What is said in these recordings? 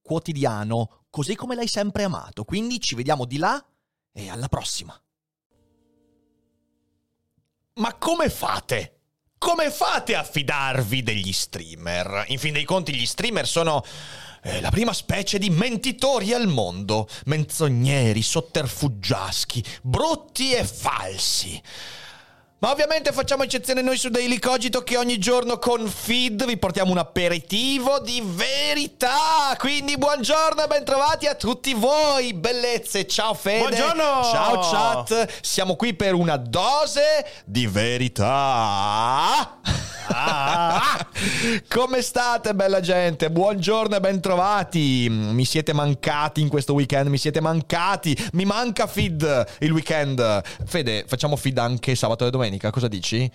quotidiano così come l'hai sempre amato. Quindi ci vediamo di là e alla prossima. Ma come fate? Come fate a fidarvi degli streamer? In fin dei conti gli streamer sono la prima specie di mentitori al mondo, menzogneri, sotterfugiaschi, brutti e falsi. Ma ovviamente facciamo eccezione noi su Daily Cogito che ogni giorno con Feed vi portiamo un aperitivo di verità. Quindi buongiorno e bentrovati a tutti voi, bellezze. Ciao Fede. Buongiorno. Ciao chat. Siamo qui per una dose di verità. Ah. Come state, bella gente? Buongiorno e bentrovati. Mi siete mancati in questo weekend, mi siete mancati. Mi manca Feed il weekend. Fede, facciamo Feed anche sabato e domenica, cosa dici?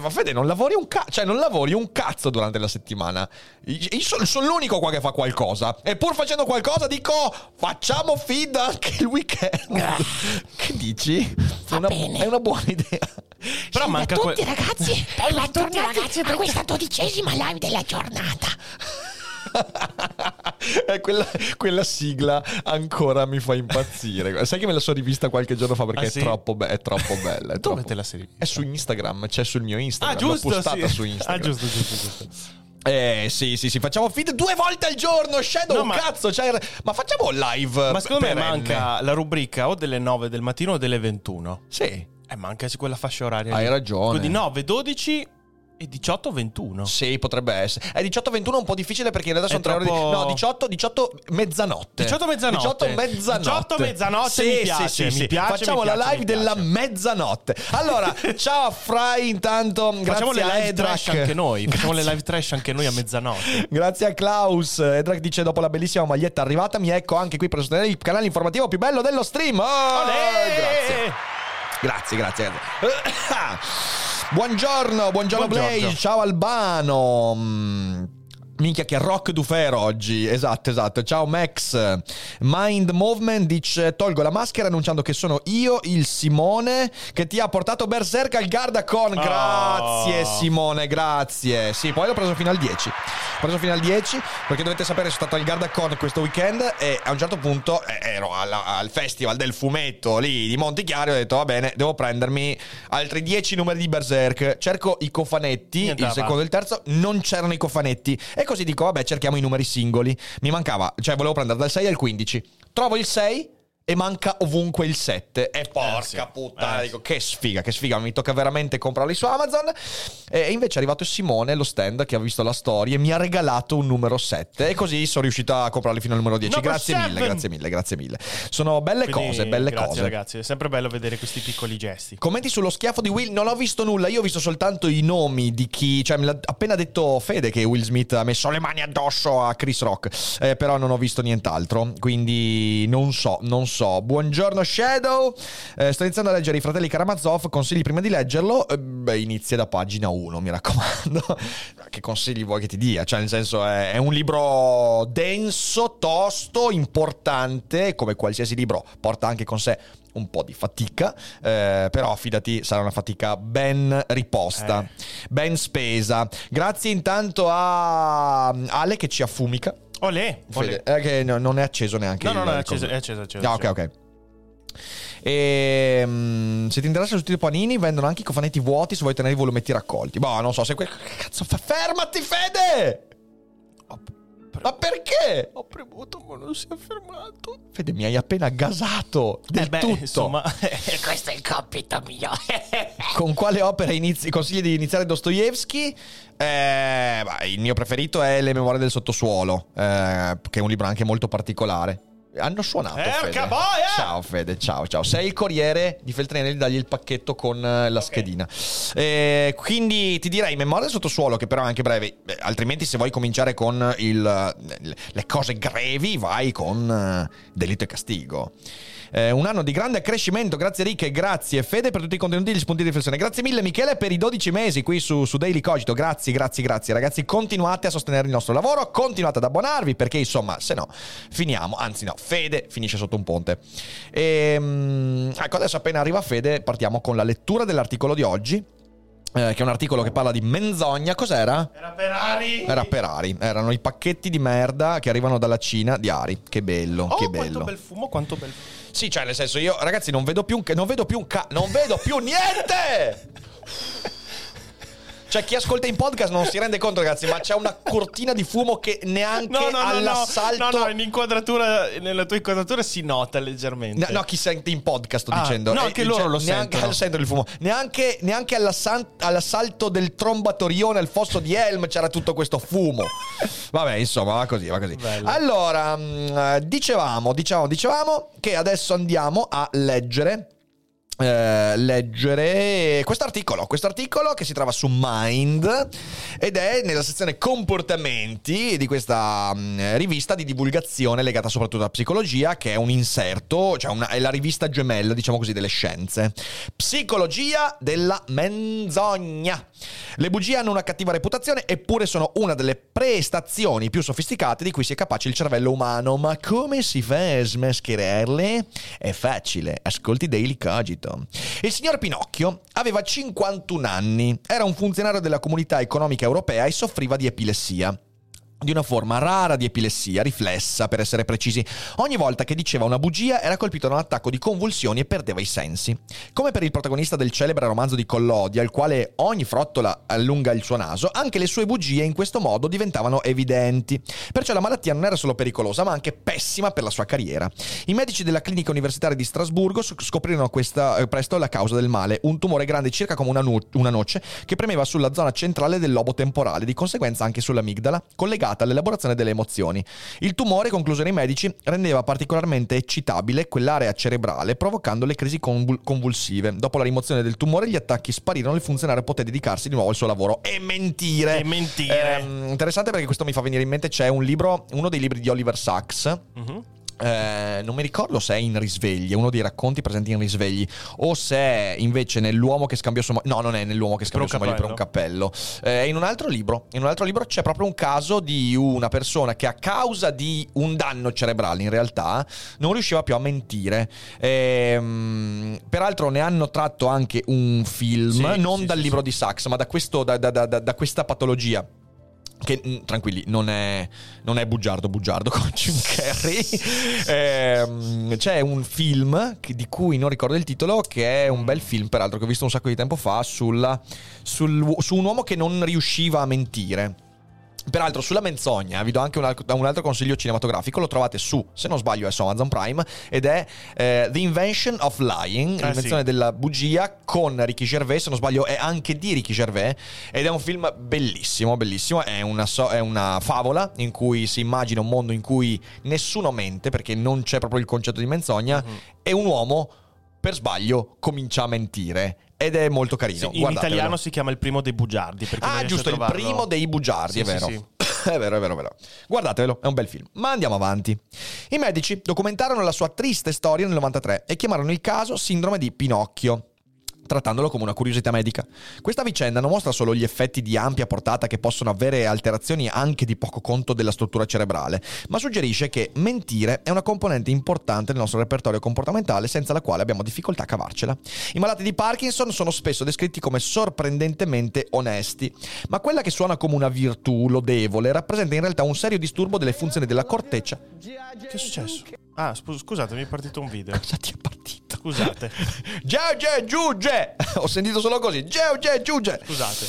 Ma Fede, non lavori un cazzo, cioè non lavori un cazzo durante la settimana. Io sono l'unico qua che fa qualcosa. E pur facendo qualcosa dico facciamo Feed anche il weekend. Che dici? È una buona idea. Però sì, manca tutti ragazzi. Bentornati ragazzi per questa 12ª live della giornata. Quella sigla ancora mi fa impazzire. Sai che me la sono rivista qualche giorno fa perché sì? È troppo bella. È troppo... Dove te la sei rivista? È su Instagram, c'è sul mio Instagram. Ah, giusto, l'ho postata sì. Su Instagram. Ah, giusto. Sì, facciamo Feed 2 volte al giorno, Shadow, no, cazzo, cioè, ma facciamo live. Ma secondo me manca la rubrica o delle 9 del mattino o delle 21. Sì. Manca quella fascia oraria. Hai ragione. Di 9, 12... E 18-21? Sì, potrebbe essere. È 18-21 un po' difficile perché in realtà sono troppo... 3 ore di... No, 18 mezzanotte. 18 mezzanotte sì, mi piace, sì. Mi piace. Facciamo la live della mezzanotte. Allora, ciao a Fry intanto. Facciamo le live trash anche noi. Facciamo le live trash anche noi a mezzanotte. Grazie a Klaus. Edrak dice dopo la bellissima maglietta arrivata mi ecco anche qui per sostenere il canale informativo più bello dello stream. Oh, grazie. Buongiorno Blaze, ciao Albano. Minchia che rock du fer oggi. Esatto. Ciao Max. Mind Movement dice tolgo la maschera annunciando che sono io il Simone che ti ha portato berserk al Garda Con. Grazie Simone, grazie. Sì, poi l'ho preso fino al 10. Perché dovete sapere sono stato al Garda Con questo weekend e a un certo punto ero al festival del fumetto lì di Montichiari. Ho detto va bene, devo prendermi altri 10 numeri di berserk. Cerco i cofanetti, il secondo e il terzo. Non c'erano i cofanetti e così dico vabbè cerchiamo i numeri singoli. Mi mancava, cioè volevo prendere dal 6 al 15. Trovo il 6 e manca ovunque il 7. E porca puttana, dico che sfiga, mi tocca veramente comprarli su Amazon. E invece è arrivato Simone, lo stand che ha visto la storia e mi ha regalato un numero 7 e così sono riuscito a comprarli fino al numero 10. Grazie mille. Sono belle cose, grazie ragazzi, è sempre bello vedere questi piccoli gesti. Commenti sullo schiaffo di Will, non ho visto nulla, io ho visto soltanto i nomi di chi, cioè me l'ha appena detto Fede che Will Smith ha messo le mani addosso a Chris Rock, però non ho visto nient'altro, quindi non so. Buongiorno Shadow, sto iniziando a leggere i Fratelli Karamazov, consigli prima di leggerlo, inizia da pagina 1, mi raccomando. Che consigli vuoi che ti dia? Cioè nel senso è un libro denso, tosto, importante, come qualsiasi libro porta anche con sé un po' di fatica, però fidati sarà una fatica ben riposta, ben spesa. Grazie intanto a Ale che ci affumica. Olè. Che non è acceso neanche. No, è acceso. Ah, ok. E, se ti interessa il sito Panini vendono anche i cofanetti vuoti se vuoi tenere i volumetti raccolti. Boh, non so se cazzo fa. Fermati, Fede! Ma perché? Ho premuto ma non si è fermato. Fede, mi hai appena gasato tutto. Insomma, questo è il compito mio. Con quale opera consigli di iniziare Dostoevsky? Il mio preferito è Le Memorie del Sottosuolo, che è un libro anche molto particolare. Hanno suonato, Fede. Boia! Ciao Fede, ciao. Sei il corriere di Feltrinelli, dagli il pacchetto con la schedina. Quindi ti direi Memoria del Sottosuolo, che però è anche breve. Beh, altrimenti se vuoi cominciare con le cose grevi, vai con Delitto e Castigo. Un anno di grande accrescimento. Grazie Rick e grazie Fede per tutti i contenuti e gli spunti di riflessione. Grazie mille Michele per i 12 mesi qui su Daily Cogito. Grazie ragazzi, continuate a sostenere il nostro lavoro, continuate ad abbonarvi, perché insomma se no finiamo, anzi no, Fede finisce sotto un ponte. Ecco, adesso appena arriva Fede partiamo con la lettura dell'articolo di oggi, che è un articolo che parla di menzogna. Cos'era? Era per Ari. Erano i pacchetti di merda che arrivano dalla Cina di Ari. Che bello, oh, che bello. Quanto bel fumo. Sì, cioè nel senso, io ragazzi non vedo più niente. Cioè chi ascolta in podcast non si rende conto, ragazzi, ma c'è una cortina di fumo che neanche all'assalto. No, nella tua inquadratura si nota leggermente. No, chi sente in podcast, sto dicendo. No, anche loro lo sentono. Neanche sentono il fumo. Neanche all'assalto del Trombatorione al fosso di Helm c'era tutto questo fumo. Vabbè, insomma, va così. Bello. Allora, dicevamo che adesso andiamo a leggere quest'articolo che si trova su Mind ed è nella sezione comportamenti di questa rivista di divulgazione legata soprattutto alla psicologia, che è un inserto, cioè è la rivista gemella, diciamo così, delle scienze. Psicologia della menzogna. Le bugie hanno una cattiva reputazione, eppure sono una delle prestazioni più sofisticate di cui si è capace il cervello umano. Ma come si fa a smascherarle? È facile, ascolti Daily Cogito. Il signor Pinocchio aveva 51 anni, era un funzionario della Comunità Economica Europea e soffriva di epilessia. Di una forma rara di epilessia, riflessa per essere precisi. Ogni volta che diceva una bugia era colpito da un attacco di convulsioni e perdeva i sensi. Come per il protagonista del celebre romanzo di Collodi, al quale ogni frottola allunga il suo naso, anche le sue bugie in questo modo diventavano evidenti. Perciò la malattia non era solo pericolosa, ma anche pessima per la sua carriera. I medici della clinica universitaria di Strasburgo scoprirono presto la causa del male, un tumore grande circa come una noce che premeva sulla zona centrale del lobo temporale, di conseguenza anche sull'amigdala, collegata all'elaborazione delle emozioni. Il tumore, conclusero i medici, rendeva particolarmente eccitabile quell'area cerebrale, provocando le crisi convulsive. Dopo la rimozione del tumore, gli attacchi sparirono e il funzionario poté dedicarsi di nuovo al suo lavoro. E mentire. Interessante, perché questo mi fa venire in mente, c'è un libro, uno dei libri di Oliver Sacks. Mm-hmm. Non mi ricordo se è in Risvegli, è uno dei racconti presenti in Risvegli, o se è invece nell'uomo che scambiò suo marito. No, non è nell'uomo che scambiò suo marito per un cappello. In un altro libro. In un altro libro c'è proprio un caso di una persona che a causa di un danno cerebrale, in realtà, non riusciva più a mentire. Peraltro ne hanno tratto anche un film, non dal libro di Sacks, ma da questo, da questa patologia. Che tranquilli, non è bugiardo con Jim Carrey. C'è un film di cui non ricordo il titolo, che è un bel film peraltro, che ho visto un sacco di tempo fa, su un uomo che non riusciva a mentire. Peraltro sulla menzogna vi do anche un altro consiglio cinematografico, lo trovate se non sbaglio è su Amazon Prime, ed è The Invention of Lying, l'invenzione della bugia, con Ricky Gervais, se non sbaglio è anche di Ricky Gervais, ed è un film bellissimo, è una favola in cui si immagina un mondo in cui nessuno mente, perché non c'è proprio il concetto di menzogna, e un uomo per sbaglio comincia a mentire. Ed è molto carino. Sì, in italiano si chiama Il primo dei bugiardi. Ah, giusto, Il primo dei bugiardi, sì, è vero. Sì. È vero. Guardatevelo, è un bel film. Ma andiamo avanti. I medici documentarono la sua triste storia nel 93 e chiamarono il caso Sindrome di Pinocchio, trattandolo come una curiosità medica. Questa vicenda non mostra solo gli effetti di ampia portata che possono avere alterazioni anche di poco conto della struttura cerebrale, ma suggerisce che mentire è una componente importante del nostro repertorio comportamentale, senza la quale abbiamo difficoltà a cavarcela. I malati di Parkinson sono spesso descritti come sorprendentemente onesti, ma quella che suona come una virtù lodevole rappresenta in realtà un serio disturbo delle funzioni della corteccia. Che è successo? Ah, scusate, mi è partito un video. Cosa ti è partito? Scusate. Giuge! Ho sentito solo così. Giuge! Scusate.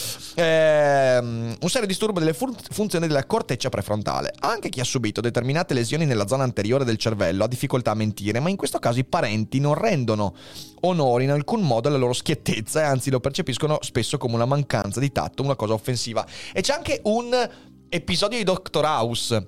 Un serio disturbo delle funzioni della corteccia prefrontale. Anche chi ha subito determinate lesioni nella zona anteriore del cervello ha difficoltà a mentire, ma in questo caso i parenti non rendono onore in alcun modo alla loro schiettezza e anzi lo percepiscono spesso come una mancanza di tatto, una cosa offensiva. E c'è anche un episodio di Doctor House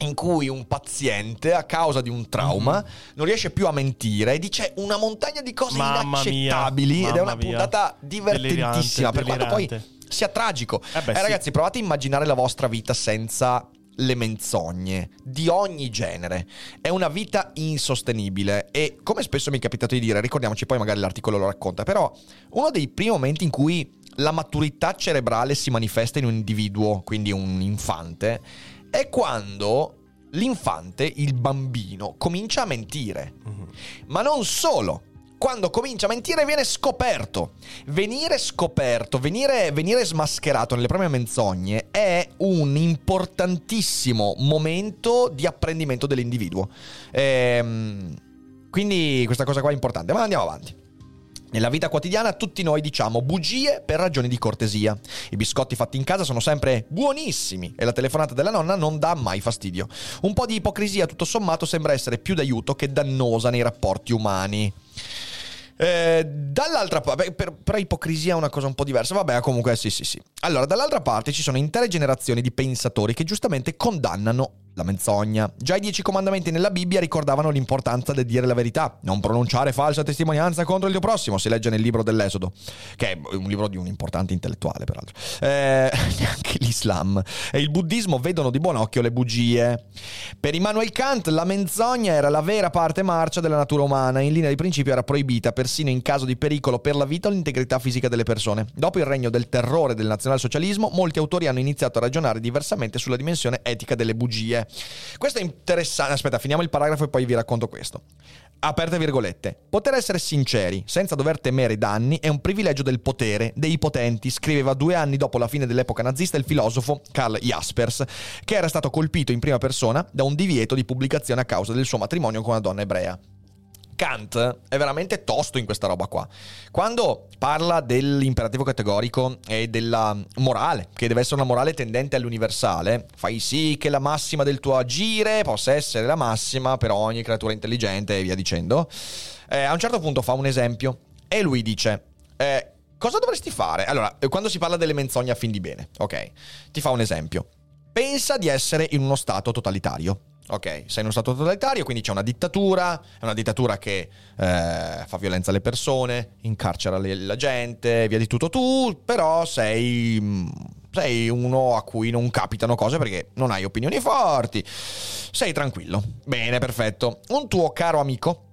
in cui un paziente, a causa di un trauma, non riesce più a mentire e dice una montagna di cose inaccettabili. Ed è una puntata divertentissima, per quanto poi sia tragico. Ragazzi, provate a immaginare la vostra vita senza le menzogne di ogni genere. È una vita insostenibile. E come spesso mi è capitato di dire, ricordiamoci, poi magari l'articolo lo racconta, però uno dei primi momenti in cui la maturità cerebrale si manifesta in un individuo, quindi un infante, è quando l'infante, il bambino, comincia a mentire. Ma non solo. Quando comincia a mentire viene scoperto. Venire smascherato nelle proprie menzogne è un importantissimo momento di apprendimento dell'individuo. Quindi questa cosa qua è importante, ma andiamo avanti. Nella vita quotidiana tutti noi diciamo bugie per ragioni di cortesia. I biscotti fatti in casa sono sempre buonissimi e la telefonata della nonna non dà mai fastidio. Un po' di ipocrisia tutto sommato sembra essere più d'aiuto che dannosa nei rapporti umani. Dall'altra parte, per ipocrisia è una cosa un po' diversa, vabbè, comunque sì. Allora, dall'altra parte ci sono intere generazioni di pensatori che giustamente condannano la menzogna. Già i 10 comandamenti nella Bibbia ricordavano l'importanza del dire la verità, non pronunciare falsa testimonianza contro il tuo prossimo, si legge nel libro dell'Esodo, che è un libro di un importante intellettuale, peraltro. Anche l'Islam e il buddismo vedono di buon occhio le bugie. Per Immanuel Kant la menzogna era la vera parte marcia della natura umana, in linea di principio era proibita persino in caso di pericolo per la vita o l'integrità fisica delle persone. Dopo il regno del terrore del nazionalsocialismo, molti autori hanno iniziato a ragionare diversamente sulla dimensione etica delle bugie. Questo è interessante. Aspetta, finiamo il paragrafo e poi vi racconto questo. Aperte virgolette. Poter essere sinceri senza dover temere i danni è un privilegio del potere, dei potenti, scriveva 2 anni dopo la fine dell'epoca nazista il filosofo Karl Jaspers, che era stato colpito in prima persona da un divieto di pubblicazione a causa del suo matrimonio con una donna ebrea. Kant è veramente tosto in questa roba qua. Quando parla dell'imperativo categorico e della morale, che deve essere una morale tendente all'universale, fai sì che la massima del tuo agire possa essere la massima per ogni creatura intelligente e via dicendo, a un certo punto fa un esempio e lui dice... cosa dovresti fare? Allora, quando si parla delle menzogne a fin di bene, ok? Ti fa un esempio. Pensa di essere in uno stato totalitario. Ok, sei in uno stato totalitario, quindi c'è una dittatura, è una dittatura che fa violenza alle persone, incarcera la gente, via di tutto tu, però sei uno a cui non capitano cose perché non hai opinioni forti, sei tranquillo. Bene, perfetto. Un tuo caro amico,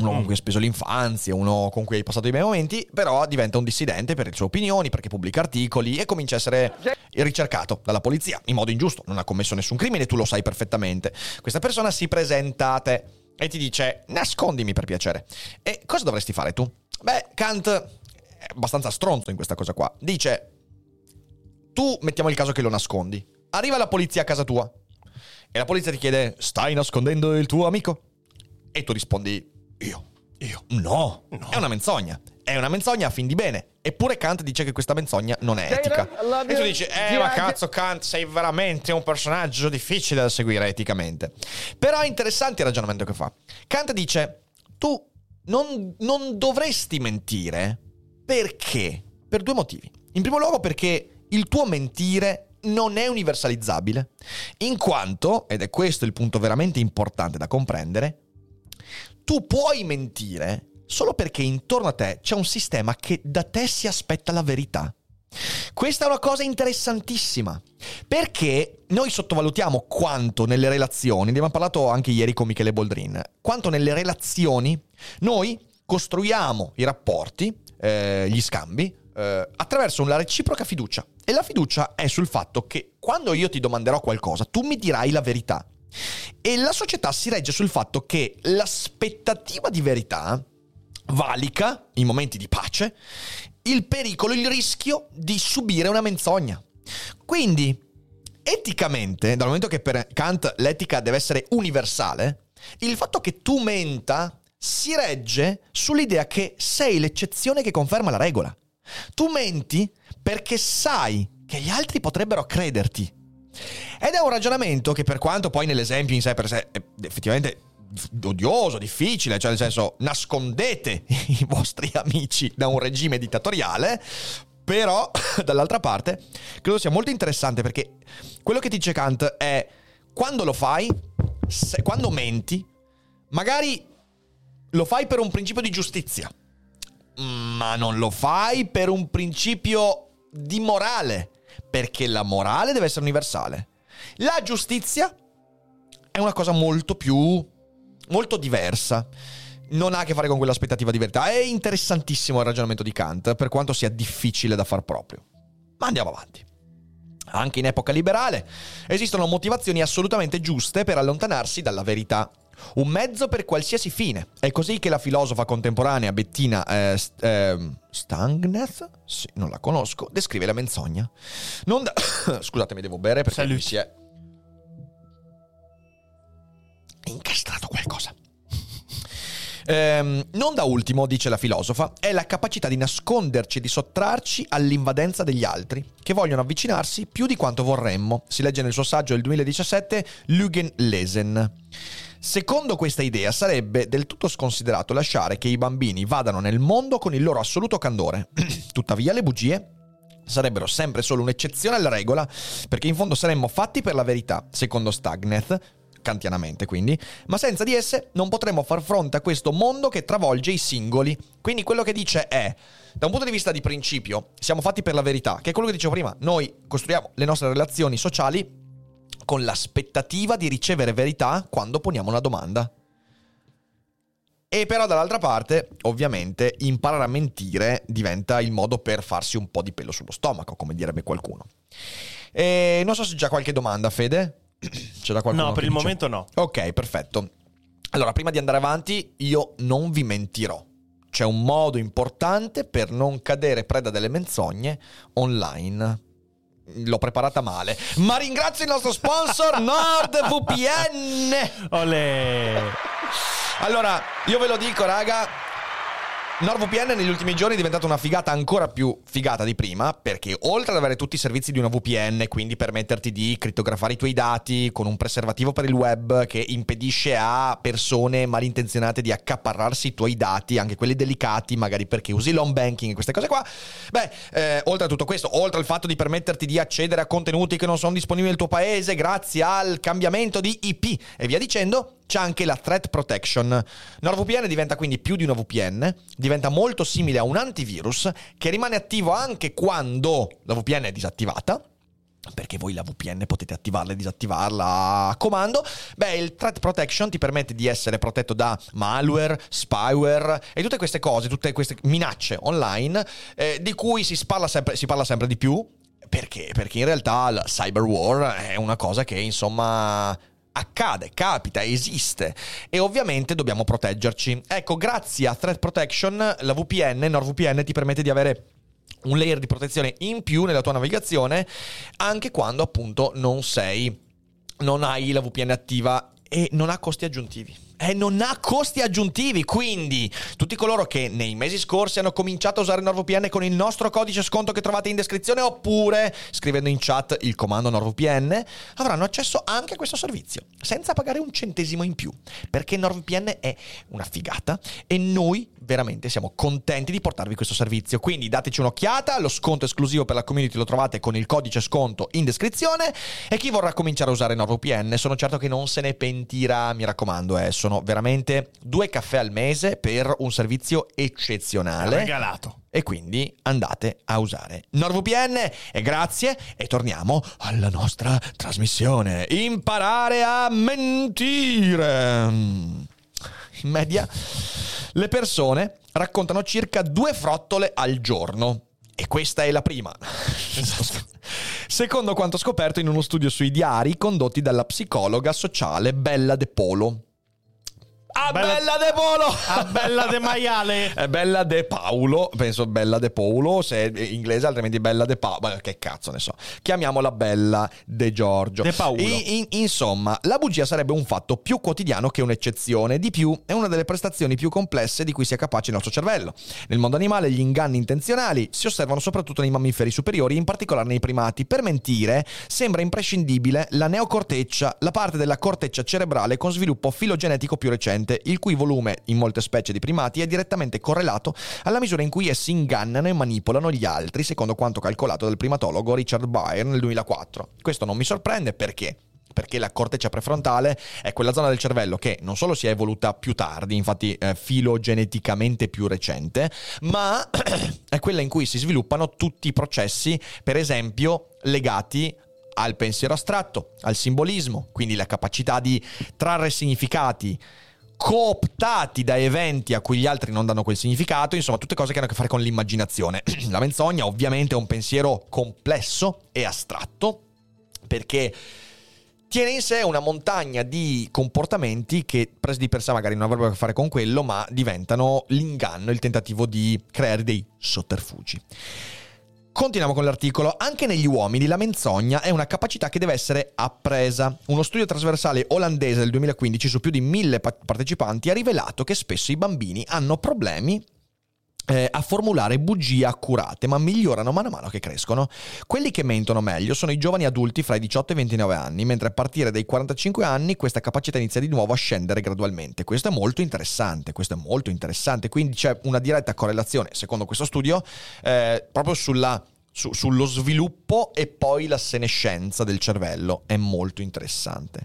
uno con cui hai speso l'infanzia, uno con cui hai passato i bei momenti, però diventa un dissidente per le sue opinioni, perché pubblica articoli e comincia a essere ricercato dalla polizia in modo ingiusto, non ha commesso nessun crimine, tu lo sai perfettamente. Questa persona si presenta a te e ti dice nascondimi per piacere. E cosa dovresti fare tu? Beh, Kant è abbastanza stronzo in questa cosa qua. Dice, tu mettiamo il caso che lo nascondi, arriva la polizia a casa tua e la polizia ti chiede stai nascondendo il tuo amico? E tu rispondi Io? No. È una menzogna a fin di bene. Eppure Kant dice che questa menzogna non è etica. E tu dici, ma cazzo Kant, sei veramente un personaggio difficile da seguire eticamente. Però è interessante il ragionamento che fa. Kant dice, tu non dovresti mentire. Perché? Per 2 motivi. In primo luogo perché il tuo mentire non è universalizzabile. In quanto, ed è questo il punto veramente importante da comprendere, tu puoi mentire solo perché intorno a te c'è un sistema che da te si aspetta la verità. Questa è una cosa interessantissima, perché noi sottovalutiamo quanto nelle relazioni, ne abbiamo parlato anche ieri con Michele Boldrin, quanto nelle relazioni noi costruiamo i rapporti, gli scambi, attraverso una reciproca fiducia. E la fiducia è sul fatto che quando io ti domanderò qualcosa, tu mi dirai la verità. E la società si regge sul fatto che l'aspettativa di verità valica, in momenti di pace, il pericolo, il rischio di subire una menzogna. Quindi, eticamente, dal momento che per Kant l'etica deve essere universale, il fatto che tu menta si regge sull'idea che sei l'eccezione che conferma la regola. Tu menti perché sai che gli altri potrebbero crederti. Ed è un ragionamento che, per quanto poi nell'esempio in sé per sé è effettivamente odioso, difficile, cioè nel senso nascondete i vostri amici da un regime dittatoriale, però dall'altra parte credo sia molto interessante, perché quello che dice Kant è quando lo fai, quando menti, magari lo fai per un principio di giustizia, ma non lo fai per un principio di morale, perché la morale deve essere universale. La giustizia è una cosa molto diversa. Non ha a che fare con quell'aspettativa di verità. È interessantissimo il ragionamento di Kant, per quanto sia difficile da far proprio. Ma andiamo avanti. Anche in epoca liberale esistono motivazioni assolutamente giuste per allontanarsi dalla verità. Un mezzo per qualsiasi fine. È così che la filosofa contemporanea Bettina Stangneth, sì, non la conosco, descrive la menzogna. Scusatemi, devo bere perché lui si è incastrato qualcosa. Non da ultimo, dice la filosofa, è la capacità di nasconderci e di sottrarci all'invadenza degli altri, che vogliono avvicinarsi più di quanto vorremmo. Si legge nel suo saggio del 2017 Lügenlesen. Secondo questa idea sarebbe del tutto sconsiderato lasciare che i bambini vadano nel mondo con il loro assoluto candore. Tuttavia le bugie sarebbero sempre solo un'eccezione alla regola, perché in fondo saremmo fatti per la verità, secondo Stagneth, kantianamente quindi, ma senza di esse non potremmo far fronte a questo mondo che travolge i singoli. Quindi quello che dice è, da un punto di vista di principio, siamo fatti per la verità, che è quello che dicevo prima, noi costruiamo le nostre relazioni sociali con l'aspettativa di ricevere verità quando poniamo una domanda. E però dall'altra parte, ovviamente, imparare a mentire diventa il modo per farsi un po' di pelo sullo stomaco, come direbbe qualcuno. E non so se c'è già qualche domanda, Fede? C'è da qualcuno? No, per il momento no. Ok, perfetto. Allora, prima di andare avanti, io non vi mentirò. C'è un modo importante per non cadere preda delle menzogne online. L'ho preparata male, ma ringrazio il nostro sponsor NordVPN. Olè. Allora, io ve lo dico, raga, NordVPN negli ultimi giorni è diventata una figata ancora più figata di prima, perché oltre ad avere tutti i servizi di una VPN, quindi permetterti di crittografare i tuoi dati con un preservativo per il web che impedisce a persone malintenzionate di accaparrarsi i tuoi dati, anche quelli delicati, magari perché usi l'home banking e queste cose qua, oltre a tutto questo, oltre al fatto di permetterti di accedere a contenuti che non sono disponibili nel tuo paese grazie al cambiamento di IP e via dicendo, c'è anche la Threat Protection. NordVPN diventa quindi più di una VPN, diventa molto simile a un antivirus che rimane attivo anche quando la VPN è disattivata, perché voi la VPN potete attivarla e disattivarla a comando. Il Threat Protection ti permette di essere protetto da malware, spyware e tutte queste cose, tutte queste minacce online di cui si parla sempre di più, perché in realtà la cyber war è una cosa che, insomma, accade, capita, esiste e ovviamente dobbiamo proteggerci. Ecco, grazie a Threat Protection la VPN, NordVPN, ti permette di avere un layer di protezione in più nella tua navigazione anche quando appunto non hai la VPN attiva, e non ha costi aggiuntivi. Quindi tutti coloro che nei mesi scorsi hanno cominciato a usare NordVPN con il nostro codice sconto che trovate in descrizione, oppure scrivendo in chat il comando NordVPN, avranno accesso anche a questo servizio senza pagare un centesimo in più, perché NordVPN è una figata e noi veramente siamo contenti di portarvi questo servizio. Quindi dateci un'occhiata, lo sconto esclusivo per la community lo trovate con il codice sconto in descrizione, e chi vorrà cominciare a usare NordVPN sono certo che non se ne pentirà, mi raccomando, sono veramente 2 caffè al mese per un servizio eccezionale regalato, e quindi andate a usare NordVPN. E grazie, e torniamo alla nostra trasmissione. Imparare a mentire. In media le persone raccontano circa 2 frottole al giorno, e questa è la prima. Secondo quanto scoperto in uno studio sui diari condotti dalla psicologa sociale Bella DePaulo. Bella DePaulo! Bella de maiale! Bella DePaulo, penso Bella DePaulo, se è inglese, altrimenti Bella DePaulo, che cazzo ne so. Chiamiamola Bella De Giorgio. DePaulo. Insomma, la bugia sarebbe un fatto più quotidiano che un'eccezione. Di più, è una delle prestazioni più complesse di cui sia capace il nostro cervello. Nel mondo animale gli inganni intenzionali si osservano soprattutto nei mammiferi superiori, in particolare nei primati. Per mentire sembra imprescindibile la neocorteccia, la parte della corteccia cerebrale con sviluppo filogenetico più recente, il cui volume in molte specie di primati è direttamente correlato alla misura in cui essi ingannano e manipolano gli altri, secondo quanto calcolato dal primatologo Richard Byrne nel 2004. Questo non mi sorprende perché perché la corteccia prefrontale è quella zona del cervello che non solo si è evoluta più tardi, infatti filogeneticamente più recente, ma è quella in cui si sviluppano tutti i processi, per esempio legati al pensiero astratto, al simbolismo, quindi la capacità di trarre significati cooptati da eventi a cui gli altri non danno quel significato, insomma tutte cose che hanno a che fare con l'immaginazione. La menzogna ovviamente è un pensiero complesso e astratto, perché tiene in sé una montagna di comportamenti che presi di per sé magari non avrebbero a che fare con quello, ma diventano l'inganno, il tentativo di creare dei sotterfugi. Continuiamo con l'articolo. Anche negli uomini la menzogna è una capacità che deve essere appresa. Uno studio trasversale olandese del 2015 su più di 1000 partecipanti ha rivelato che spesso i bambini hanno problemi a formulare bugie accurate, ma migliorano mano a mano che crescono. Quelli che mentono meglio sono i giovani adulti fra i 18 e i 29 anni, mentre a partire dai 45 anni questa capacità inizia di nuovo a scendere gradualmente. Questo è molto interessante, quindi c'è una diretta correlazione, secondo questo studio, proprio sullo sviluppo e poi la senescenza del cervello. È molto interessante.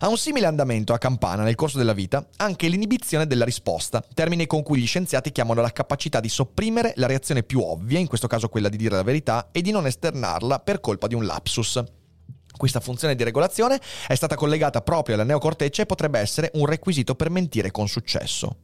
Ha un simile andamento a campana nel corso della vita anche l'inibizione della risposta, termine con cui gli scienziati chiamano la capacità di sopprimere la reazione più ovvia, in questo caso quella di dire la verità, e di non esternarla per colpa di un lapsus. Questa funzione di regolazione è stata collegata proprio alla neocorteccia e potrebbe essere un requisito per mentire con successo.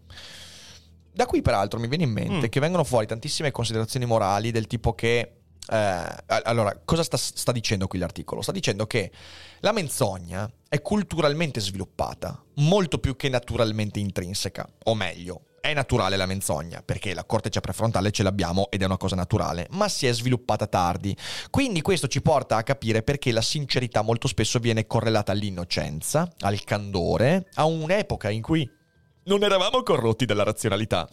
Da qui peraltro mi viene in mente che vengono fuori tantissime considerazioni morali del tipo che allora, cosa sta dicendo qui l'articolo? Sta dicendo che la menzogna è culturalmente sviluppata, molto più che naturalmente intrinseca, o meglio, è naturale la menzogna, perché la corteccia prefrontale ce l'abbiamo ed è una cosa naturale, ma si è sviluppata tardi. Quindi questo ci porta a capire perché la sincerità molto spesso viene correlata all'innocenza, al candore, a un'epoca in cui non eravamo corrotti dalla razionalità.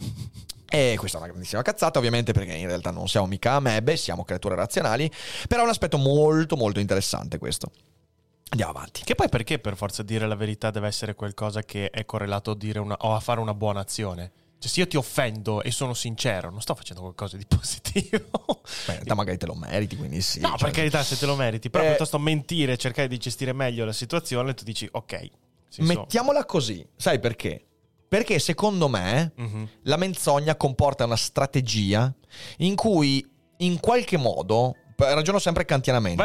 E questa è una grandissima cazzata, ovviamente, perché in realtà non siamo mica amebe, siamo creature razionali, però è un aspetto molto molto interessante questo. Andiamo avanti. Che poi perché per forza dire la verità deve essere qualcosa che è correlato a dire o a fare una buona azione? Cioè, se io ti offendo e sono sincero, non sto facendo qualcosa di positivo. Beh, in realtà magari te lo meriti, quindi sì. No, cioè, per carità, se te lo meriti, però piuttosto mentire, cercare di gestire meglio la situazione, tu dici ok, mettiamola così, sai perché? Perché secondo me la menzogna comporta una strategia in cui in qualche modo, ragiono sempre kantianamente,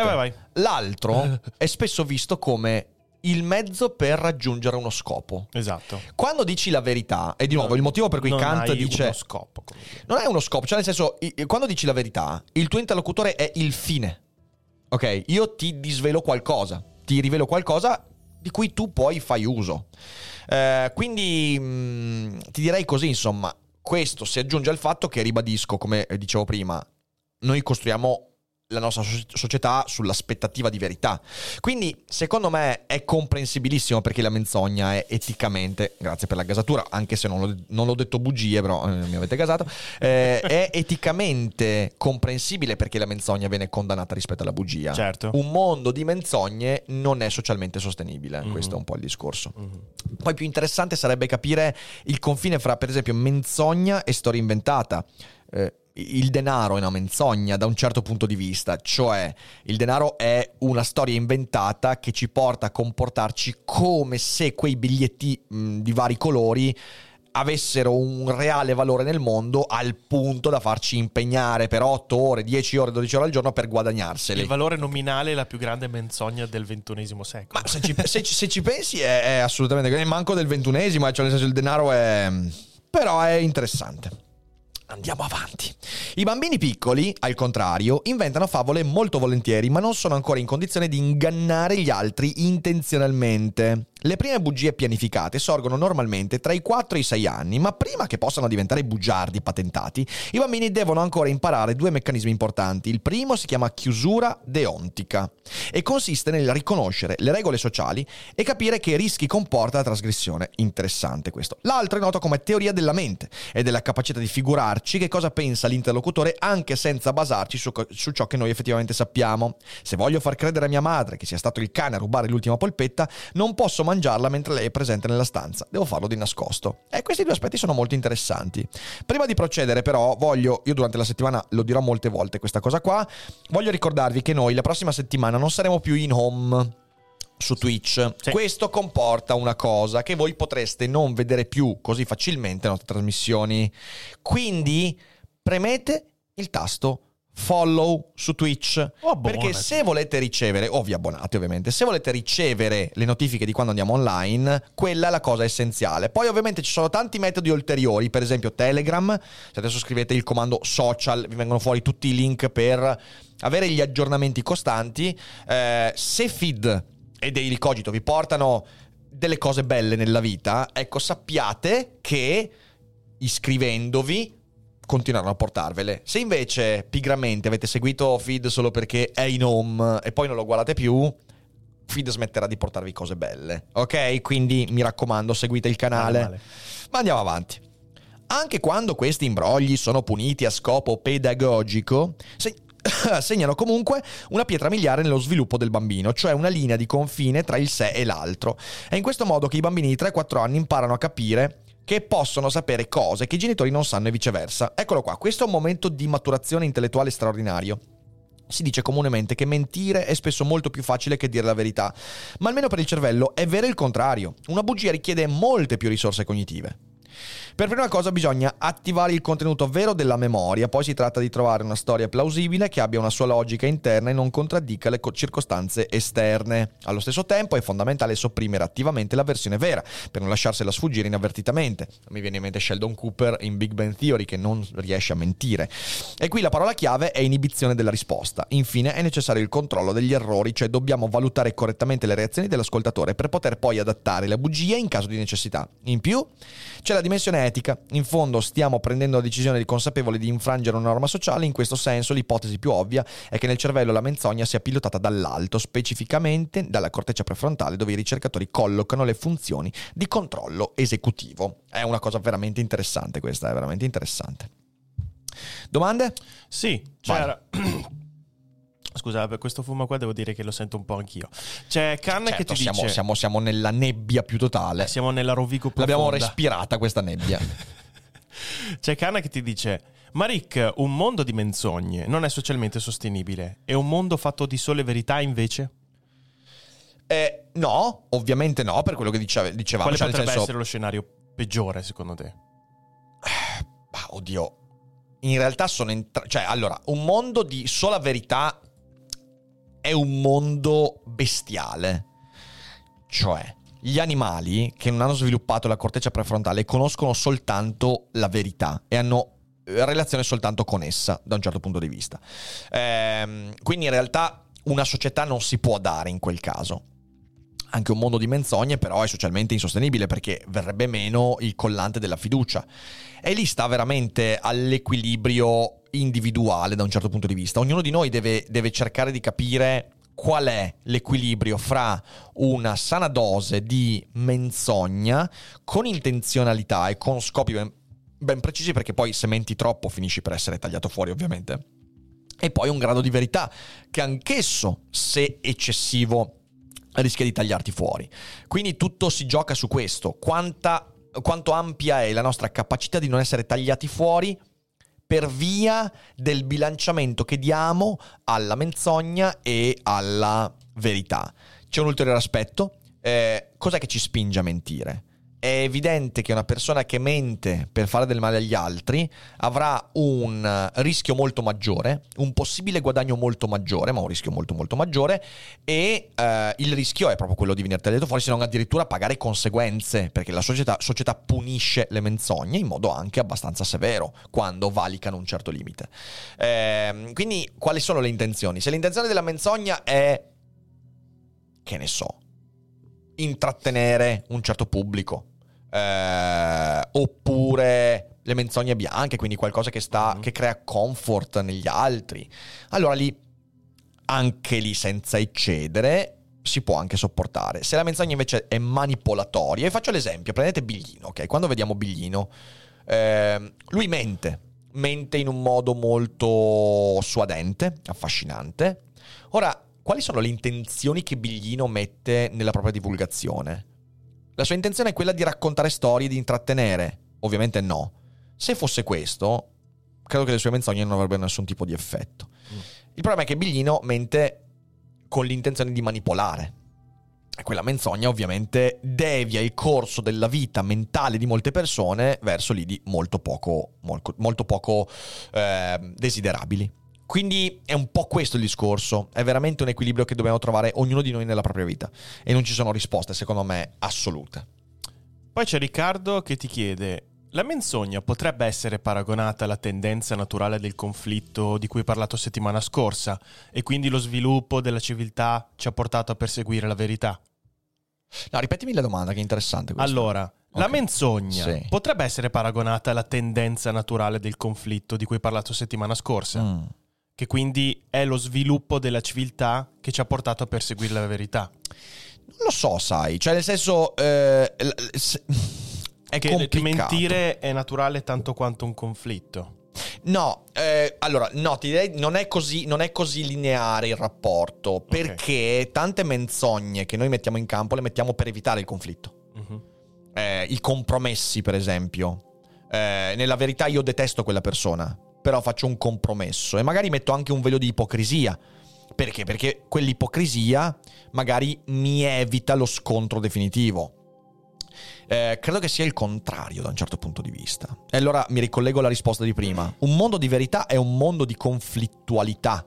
l'altro è spesso visto come il mezzo per raggiungere uno scopo. Esatto. Quando dici la verità, e di nuovo il motivo per cui Kant dice uno scopo, non è uno scopo, cioè nel senso, quando dici la verità il tuo interlocutore è il fine. Ok, io ti disvelo qualcosa, ti rivelo qualcosa di cui tu poi fai uso. Quindi ti direi così, insomma, questo si aggiunge al fatto che, ribadisco, come dicevo prima, noi costruiamo la nostra società sull'aspettativa di verità. Quindi, secondo me, è comprensibilissimo perché la menzogna è eticamente, grazie per la gasatura, anche se non l'ho detto bugie, però mi avete gasato, è eticamente comprensibile perché la menzogna viene condannata rispetto alla bugia. Certo. Un mondo di menzogne non è socialmente sostenibile, questo è un po' il discorso. Poi più interessante sarebbe capire il confine fra, per esempio, menzogna e storia inventata. Il denaro è una menzogna da un certo punto di vista, cioè il denaro è una storia inventata che ci porta a comportarci come se quei biglietti di vari colori avessero un reale valore nel mondo, al punto da farci impegnare per 8 ore, 10 ore, 12 ore al giorno per guadagnarseli. Il valore nominale è la più grande menzogna del ventunesimo secolo. Ma se ci pensi è assolutamente, è manco del ventunesimo, cioè nel senso il denaro è... però è interessante. Andiamo avanti. I bambini piccoli, al contrario, inventano favole molto volentieri, ma non sono ancora in condizione di ingannare gli altri intenzionalmente. Le prime bugie pianificate sorgono normalmente tra i 4 e i 6 anni, ma prima che possano diventare bugiardi patentati, i bambini devono ancora imparare due meccanismi importanti. Il primo si chiama chiusura deontica e consiste nel riconoscere le regole sociali e capire che rischi comporta la trasgressione. Interessante questo. L'altro è noto come teoria della mente e della capacità di figurarci che cosa pensa l'interlocutore anche senza basarci su ciò che noi effettivamente sappiamo. Se voglio far credere a mia madre che sia stato il cane a rubare l'ultima polpetta, non posso mangiarla mentre lei è presente nella stanza, devo farlo di nascosto. E questi due aspetti sono molto interessanti. Prima di procedere però io durante la settimana lo dirò molte volte questa cosa qua, voglio ricordarvi che noi la prossima settimana non saremo più in home su Twitch. Sì. Questo comporta una cosa, che voi potreste non vedere più così facilmente le nostre trasmissioni. Quindi premete il tasto follow su Twitch, perché se volete ricevere, o vi abbonate ovviamente, se volete ricevere le notifiche di quando andiamo online, quella è la cosa essenziale. Poi ovviamente ci sono tanti metodi ulteriori, per esempio Telegram. Se adesso scrivete il comando social vi vengono fuori tutti i link per avere gli aggiornamenti costanti. Se Feed e Daily Cogito vi portano delle cose belle nella vita, ecco, sappiate che iscrivendovi continueranno a portarvele. Se invece pigramente avete seguito Feed solo perché è in home e poi non lo guardate più, Feed smetterà di portarvi cose belle. Ok? Quindi mi raccomando, seguite il canale. Ma andiamo avanti. Anche quando questi imbrogli sono puniti a scopo pedagogico, segnano comunque una pietra miliare nello sviluppo del bambino, cioè una linea di confine tra il sé e l'altro. È in questo modo che i bambini di 3-4 anni imparano a capire che possono sapere cose che i genitori non sanno e viceversa. Eccolo qua, questo è un momento di maturazione intellettuale straordinario. Si dice comunemente che mentire è spesso molto più facile che dire la verità, ma almeno per il cervello è vero il contrario. Una bugia richiede molte più risorse cognitive. Per prima cosa bisogna attivare il contenuto vero della memoria, poi si tratta di trovare una storia plausibile che abbia una sua logica interna e non contraddica le circostanze esterne. Allo stesso tempo è fondamentale sopprimere attivamente la versione vera per non lasciarsela sfuggire inavvertitamente. Mi viene in mente Sheldon Cooper in Big Bang Theory, che non riesce a mentire. E qui la parola chiave è inibizione della risposta. Infine è necessario il controllo degli errori, cioè dobbiamo valutare correttamente le reazioni dell'ascoltatore per poter poi adattare la bugia in caso di necessità. In più c'è la dimensione etica. In fondo stiamo prendendo la decisione di consapevoli di infrangere una norma sociale. In questo senso l'ipotesi più ovvia è che nel cervello la menzogna sia pilotata dall'alto, specificamente dalla corteccia prefrontale, dove i ricercatori collocano le funzioni di controllo esecutivo. È una cosa veramente interessante questa, è veramente interessante. Domande? Sì, c'era... Scusa, per questo fumo qua devo dire che lo sento un po' anch'io. C'è Canne, certo, che ti dice... Siamo nella nebbia più totale. Siamo nella Rovigo profonda. L'abbiamo respirata questa nebbia. C'è Canne che ti dice... Ma Rick, un mondo di menzogne non è socialmente sostenibile. È un mondo fatto di sole verità invece? No, ovviamente no, per quello che dicevamo. Quale potrebbe essere lo scenario peggiore secondo te? Oddio. In realtà sono... Allora, un mondo di sola verità... è un mondo bestiale, cioè gli animali che non hanno sviluppato la corteccia prefrontale conoscono soltanto la verità e hanno relazione soltanto con essa da un certo punto di vista. Quindi in realtà una società non si può dare in quel caso. Anche un mondo di menzogne però è socialmente insostenibile, perché verrebbe meno il collante della fiducia, e lì sta veramente all'equilibrio individuale da un certo punto di vista. Ognuno di noi deve cercare di capire qual è l'equilibrio fra una sana dose di menzogna con intenzionalità e con scopi ben precisi, perché poi se menti troppo finisci per essere tagliato fuori ovviamente, e poi un grado di verità che anch'esso, se eccessivo, rischia di tagliarti fuori. Quindi tutto si gioca su questo, quanto ampia è la nostra capacità di non essere tagliati fuori per via del bilanciamento che diamo alla menzogna e alla verità. C'è un ulteriore aspetto. Cos'è che ci spinge a mentire? È evidente che una persona che mente per fare del male agli altri avrà un rischio molto maggiore, un possibile guadagno molto maggiore, ma un rischio molto molto maggiore, e il rischio è proprio quello di venire tagliato fuori, se non addirittura pagare conseguenze, perché la società punisce le menzogne in modo anche abbastanza severo quando valicano un certo limite. Quindi quali sono le intenzioni? Se l'intenzione della menzogna è, che ne so, intrattenere un certo pubblico, oppure le menzogne bianche, quindi qualcosa che crea comfort negli altri, allora lì senza eccedere si può anche sopportare. Se la menzogna invece è manipolatoria, vi faccio l'esempio, prendete Biglino, ok? Quando vediamo Biglino, lui mente in un modo molto suadente, affascinante. Ora, quali sono le intenzioni che Biglino mette nella propria divulgazione? La sua intenzione è quella di raccontare storie, di intrattenere? Ovviamente no. Se fosse questo, credo che le sue menzogne non avrebbero nessun tipo di effetto. Il problema è che Biglino mente con l'intenzione di manipolare. quella menzogna ovviamente devia il corso della vita mentale di molte persone verso lidi molto poco desiderabili. Quindi è un po' questo il discorso, è veramente un equilibrio che dobbiamo trovare ognuno di noi nella propria vita e non ci sono risposte, secondo me, assolute. Poi c'è Riccardo che ti chiede: la menzogna potrebbe essere paragonata alla tendenza naturale del conflitto di cui hai parlato settimana scorsa e quindi lo sviluppo della civiltà ci ha portato a perseguire la verità? No, ripetimi la domanda, che è interessante questa. Allora, okay. La menzogna potrebbe essere paragonata alla tendenza naturale del conflitto di cui hai parlato settimana scorsa, che quindi è lo sviluppo della civiltà che ci ha portato a perseguire la verità? Non lo so, sai, cioè nel senso... è che complicato. Mentire è naturale tanto quanto un conflitto. No, allora, no, ti direi non è così lineare il rapporto, perché tante menzogne che noi mettiamo in campo le mettiamo per evitare il conflitto. Uh-huh. I compromessi, per esempio. Nella verità io detesto quella persona, però faccio un compromesso e magari metto anche un velo di ipocrisia. Perché? Perché quell'ipocrisia magari mi evita lo scontro definitivo. Credo che sia il contrario da un certo punto di vista. E allora mi ricollego alla risposta di prima. Un mondo di verità è un mondo di conflittualità.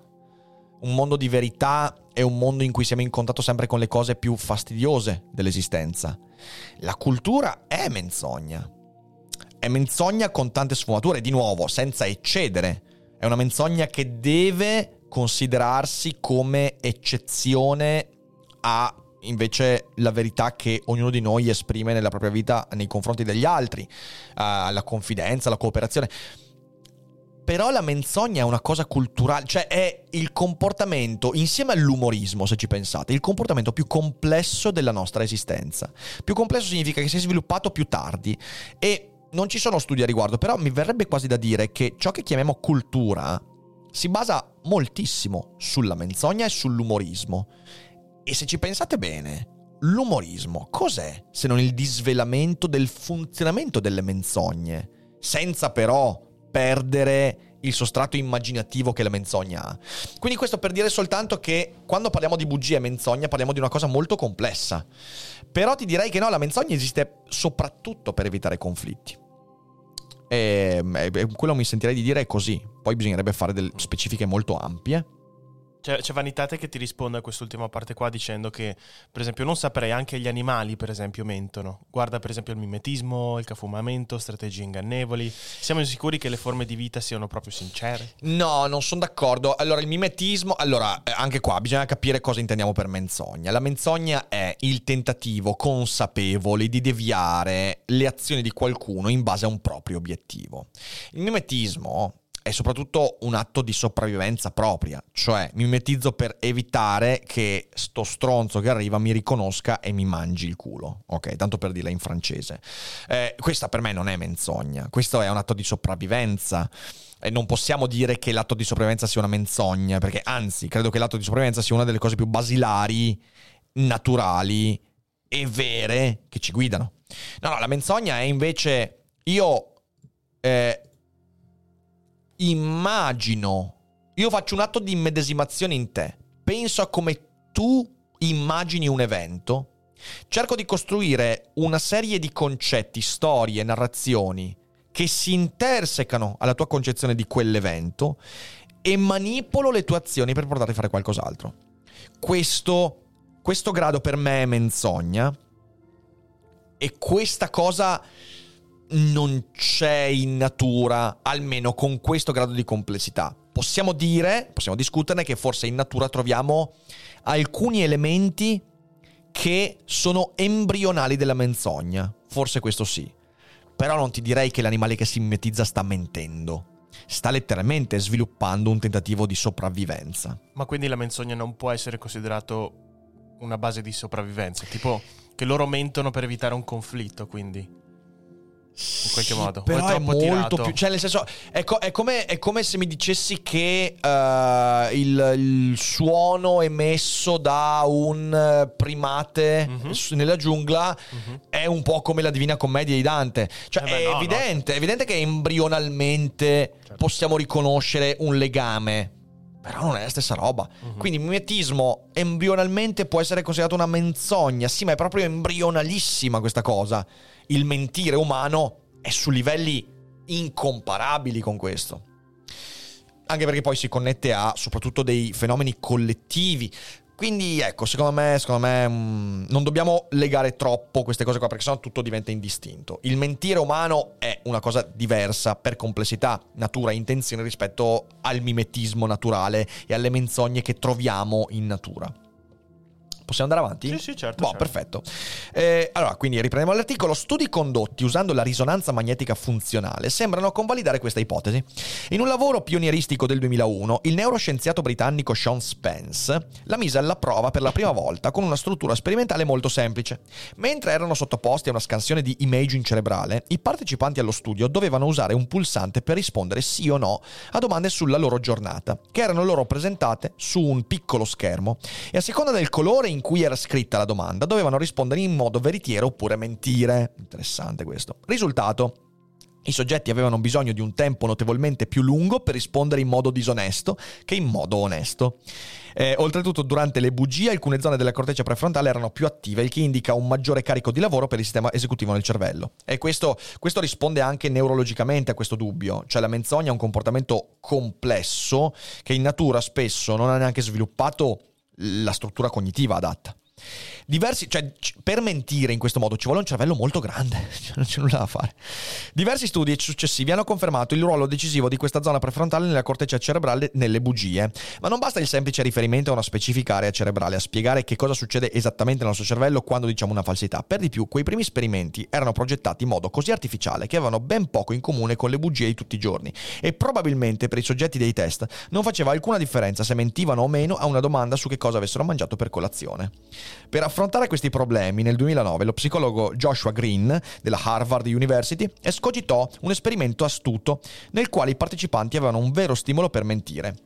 Un mondo di verità è un mondo in cui siamo in contatto sempre con le cose più fastidiose dell'esistenza. La cultura è menzogna. È menzogna con tante sfumature, di nuovo, senza eccedere. È una menzogna che deve considerarsi come eccezione a invece la verità che ognuno di noi esprime nella propria vita nei confronti degli altri, la confidenza, la cooperazione. Però la menzogna è una cosa culturale, cioè è il comportamento, insieme all'umorismo, se ci pensate, il comportamento più complesso della nostra esistenza. Più complesso significa che si è sviluppato più tardi e non ci sono studi a riguardo, però mi verrebbe quasi da dire che ciò che chiamiamo cultura si basa moltissimo sulla menzogna e sull'umorismo. E se ci pensate bene, l'umorismo cos'è se non il disvelamento del funzionamento delle menzogne, senza però perdere il sostrato immaginativo che la menzogna ha. Quindi questo per dire soltanto che quando parliamo di bugia e menzogna parliamo di una cosa molto complessa. Però ti direi che no, la menzogna esiste soprattutto per evitare conflitti. E quello mi sentirei di dire è così. Poi bisognerebbe fare delle specifiche molto ampie. C'è Vanitate che ti risponde a quest'ultima parte qua dicendo che, per esempio, non saprei, anche gli animali, per esempio, mentono. Guarda, per esempio, il mimetismo, il cafumamento, strategie ingannevoli. Siamo sicuri che le forme di vita siano proprio sincere? No, non sono d'accordo. Allora, il mimetismo... Allora, anche qua bisogna capire cosa intendiamo per menzogna. La menzogna è il tentativo consapevole di deviare le azioni di qualcuno in base a un proprio obiettivo. Il mimetismo... è soprattutto un atto di sopravvivenza propria, cioè mi mimetizzo per evitare che sto stronzo che arriva mi riconosca e mi mangi il culo, ok? Tanto per dirla in francese. Questa per me non è menzogna, questo è un atto di sopravvivenza. Non possiamo dire che l'atto di sopravvivenza sia una menzogna, perché anzi, credo che l'atto di sopravvivenza sia una delle cose più basilari, naturali e vere che ci guidano. No, la menzogna è invece io... immagino, io faccio un atto di immedesimazione in te, penso a come tu immagini un evento, cerco di costruire una serie di concetti, storie, narrazioni che si intersecano alla tua concezione di quell'evento e manipolo le tue azioni per portarti a fare qualcos'altro. Questo grado per me è menzogna e questa cosa... non c'è in natura, almeno con questo grado di complessità. Possiamo discuterne che forse in natura troviamo alcuni elementi che sono embrionali della menzogna, forse questo sì, però non ti direi che l'animale che si mimetizza sta mentendo, sta letteralmente sviluppando un tentativo di sopravvivenza. Ma quindi la menzogna non può essere considerato una base di sopravvivenza, tipo che loro mentono per evitare un conflitto, quindi... in qualche modo però è molto tirato. Più, cioè nel senso è come se mi dicessi che il suono emesso da un primate nella giungla è un po' come la Divina Commedia di Dante, cioè è evidente che embrionalmente possiamo riconoscere un legame. però non è la stessa roba. Quindi mimetismo embrionalmente può essere considerato una menzogna, sì, ma è proprio embrionalissima questa cosa. Il mentire umano è su livelli incomparabili con questo, anche perché poi si connette a soprattutto dei fenomeni collettivi. Quindi ecco, secondo me non dobbiamo legare troppo queste cose qua, perché sennò tutto diventa indistinto. Il mentire umano è una cosa diversa per complessità, natura e intenzione rispetto al mimetismo naturale e alle menzogne che troviamo in natura. Possiamo andare avanti? Sì, sì, certo. Boh, certo. Perfetto. Allora, quindi riprendiamo l'articolo. Studi condotti usando la risonanza magnetica funzionale sembrano convalidare questa ipotesi. In un lavoro pionieristico del 2001, il neuroscienziato britannico Sean Spence la mise alla prova per la prima volta con una struttura sperimentale molto semplice. Mentre erano sottoposti a una scansione di imaging cerebrale, i partecipanti allo studio dovevano usare un pulsante per rispondere sì o no a domande sulla loro giornata, che erano loro presentate su un piccolo schermo, e a seconda del colore in cui era scritta la domanda dovevano rispondere in modo veritiero oppure mentire. Interessante questo. Risultato: i soggetti avevano bisogno di un tempo notevolmente più lungo per rispondere in modo disonesto che in modo onesto. Oltretutto, durante le bugie alcune zone della corteccia prefrontale erano più attive, il che indica un maggiore carico di lavoro per il sistema esecutivo nel cervello. E questo risponde anche neurologicamente a questo dubbio, cioè la menzogna è un comportamento complesso che in natura spesso non ha neanche sviluppato la struttura cognitiva adatta. Per mentire in questo modo ci vuole un cervello molto grande, non c'è nulla da fare. Diversi studi successivi hanno confermato il ruolo decisivo di questa zona prefrontale nella corteccia cerebrale nelle bugie, ma non basta il semplice riferimento a una specifica area cerebrale a spiegare che cosa succede esattamente nel nostro cervello quando diciamo una falsità. Per di più, quei primi esperimenti erano progettati in modo così artificiale che avevano ben poco in comune con le bugie di tutti i giorni, e probabilmente per i soggetti dei test non faceva alcuna differenza se mentivano o meno a una domanda su che cosa avessero mangiato per colazione. Per affrontare questi problemi, nel 2009 lo psicologo Joshua Green della Harvard University escogitò un esperimento astuto nel quale i partecipanti avevano un vero stimolo per mentire.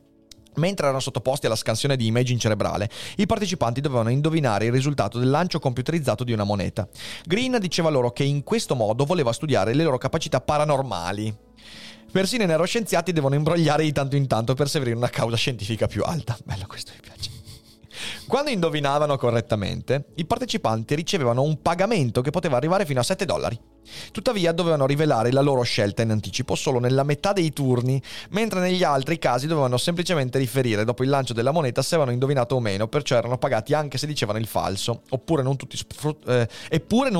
Mentre erano sottoposti alla scansione di imaging cerebrale, i partecipanti dovevano indovinare il risultato del lancio computerizzato di una moneta. Green diceva loro che in questo modo voleva studiare le loro capacità paranormali. Persino i neuroscienziati devono imbrogliare di tanto in tanto per seguire una causa scientifica più alta. Bello, questo mi piace. Quando indovinavano correttamente, i partecipanti ricevevano un pagamento che poteva arrivare fino a $7. Tuttavia dovevano rivelare la loro scelta in anticipo solo nella metà dei turni, mentre negli altri casi dovevano semplicemente riferire dopo il lancio della moneta se avevano indovinato o meno, perciò erano pagati anche se dicevano il falso. Eppure non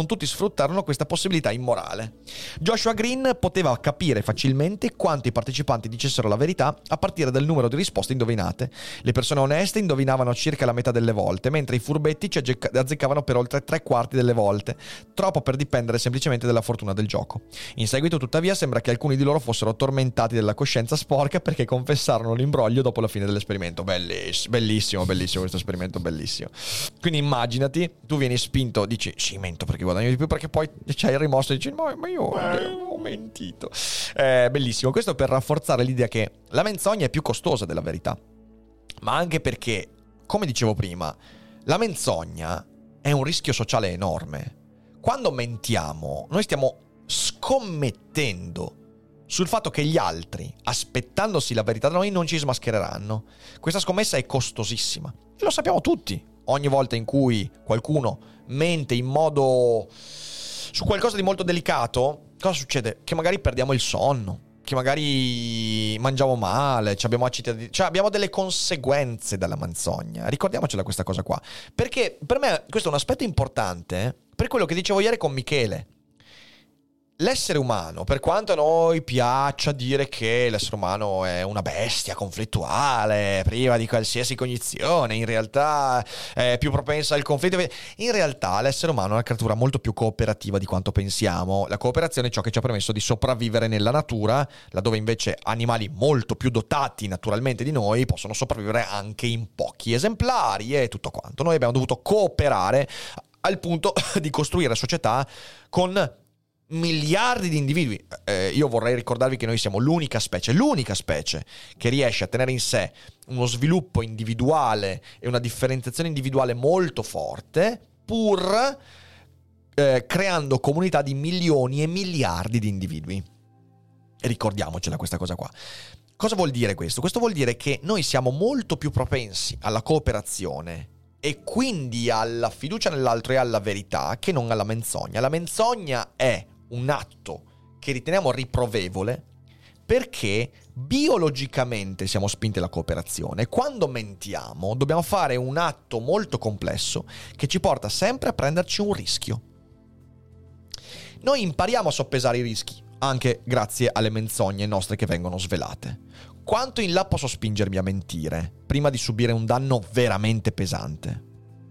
tutti sfruttarono questa possibilità immorale. Joshua Green poteva capire facilmente quanti i partecipanti dicessero la verità a partire dal numero di risposte indovinate. Le persone oneste indovinavano circa la metà delle volte, mentre i furbetti ci azzeccavano per oltre 3/4 delle volte, troppo per dipendere semplicemente della fortuna del gioco. In seguito, tuttavia, sembra che alcuni di loro fossero tormentati della coscienza sporca perché confessarono l'imbroglio dopo la fine dell'esperimento. Bellissimo questo esperimento, bellissimo. Quindi immaginati, tu vieni spinto, dici sì, mento perché guadagno di più, perché poi c'hai il rimorso e dici ma io ho mentito. Bellissimo, questo per rafforzare l'idea che la menzogna è più costosa della verità, ma anche perché, come dicevo prima, la menzogna è un rischio sociale enorme. Quando mentiamo, noi stiamo scommettendo sul fatto che gli altri, aspettandosi la verità da noi, non ci smaschereranno. Questa scommessa è costosissima. E lo sappiamo tutti. Ogni volta in cui qualcuno mente in modo su qualcosa di molto delicato, cosa succede? Che magari perdiamo il sonno, che magari mangiamo male, abbiamo delle conseguenze dalla menzogna. Ricordiamocela questa cosa qua, perché per me questo è un aspetto importante per quello che dicevo ieri con Michele. L'essere umano, per quanto a noi piaccia dire che l'essere umano è una bestia conflittuale, priva di qualsiasi cognizione, in realtà è più propensa al conflitto. In realtà l'essere umano è una creatura molto più cooperativa di quanto pensiamo. La cooperazione è ciò che ci ha permesso di sopravvivere nella natura, laddove invece animali molto più dotati naturalmente di noi possono sopravvivere anche in pochi esemplari e tutto quanto. Noi abbiamo dovuto cooperare al punto di costruire società con miliardi di individui. Io vorrei ricordarvi che noi siamo l'unica specie che riesce a tenere in sé uno sviluppo individuale e una differenziazione individuale molto forte, pur creando comunità di milioni e miliardi di individui. E ricordiamocela questa cosa qua. Cosa vuol dire questo? Questo vuol dire che noi siamo molto più propensi alla cooperazione e quindi alla fiducia nell'altro e alla verità che non alla menzogna. La menzogna è un atto che riteniamo riprovevole perché biologicamente siamo spinti alla cooperazione. Quando mentiamo dobbiamo fare un atto molto complesso che ci porta sempre a prenderci un rischio. Noi impariamo a soppesare i rischi anche grazie alle menzogne nostre che vengono svelate. Quanto in là posso spingermi a mentire prima di subire un danno veramente pesante?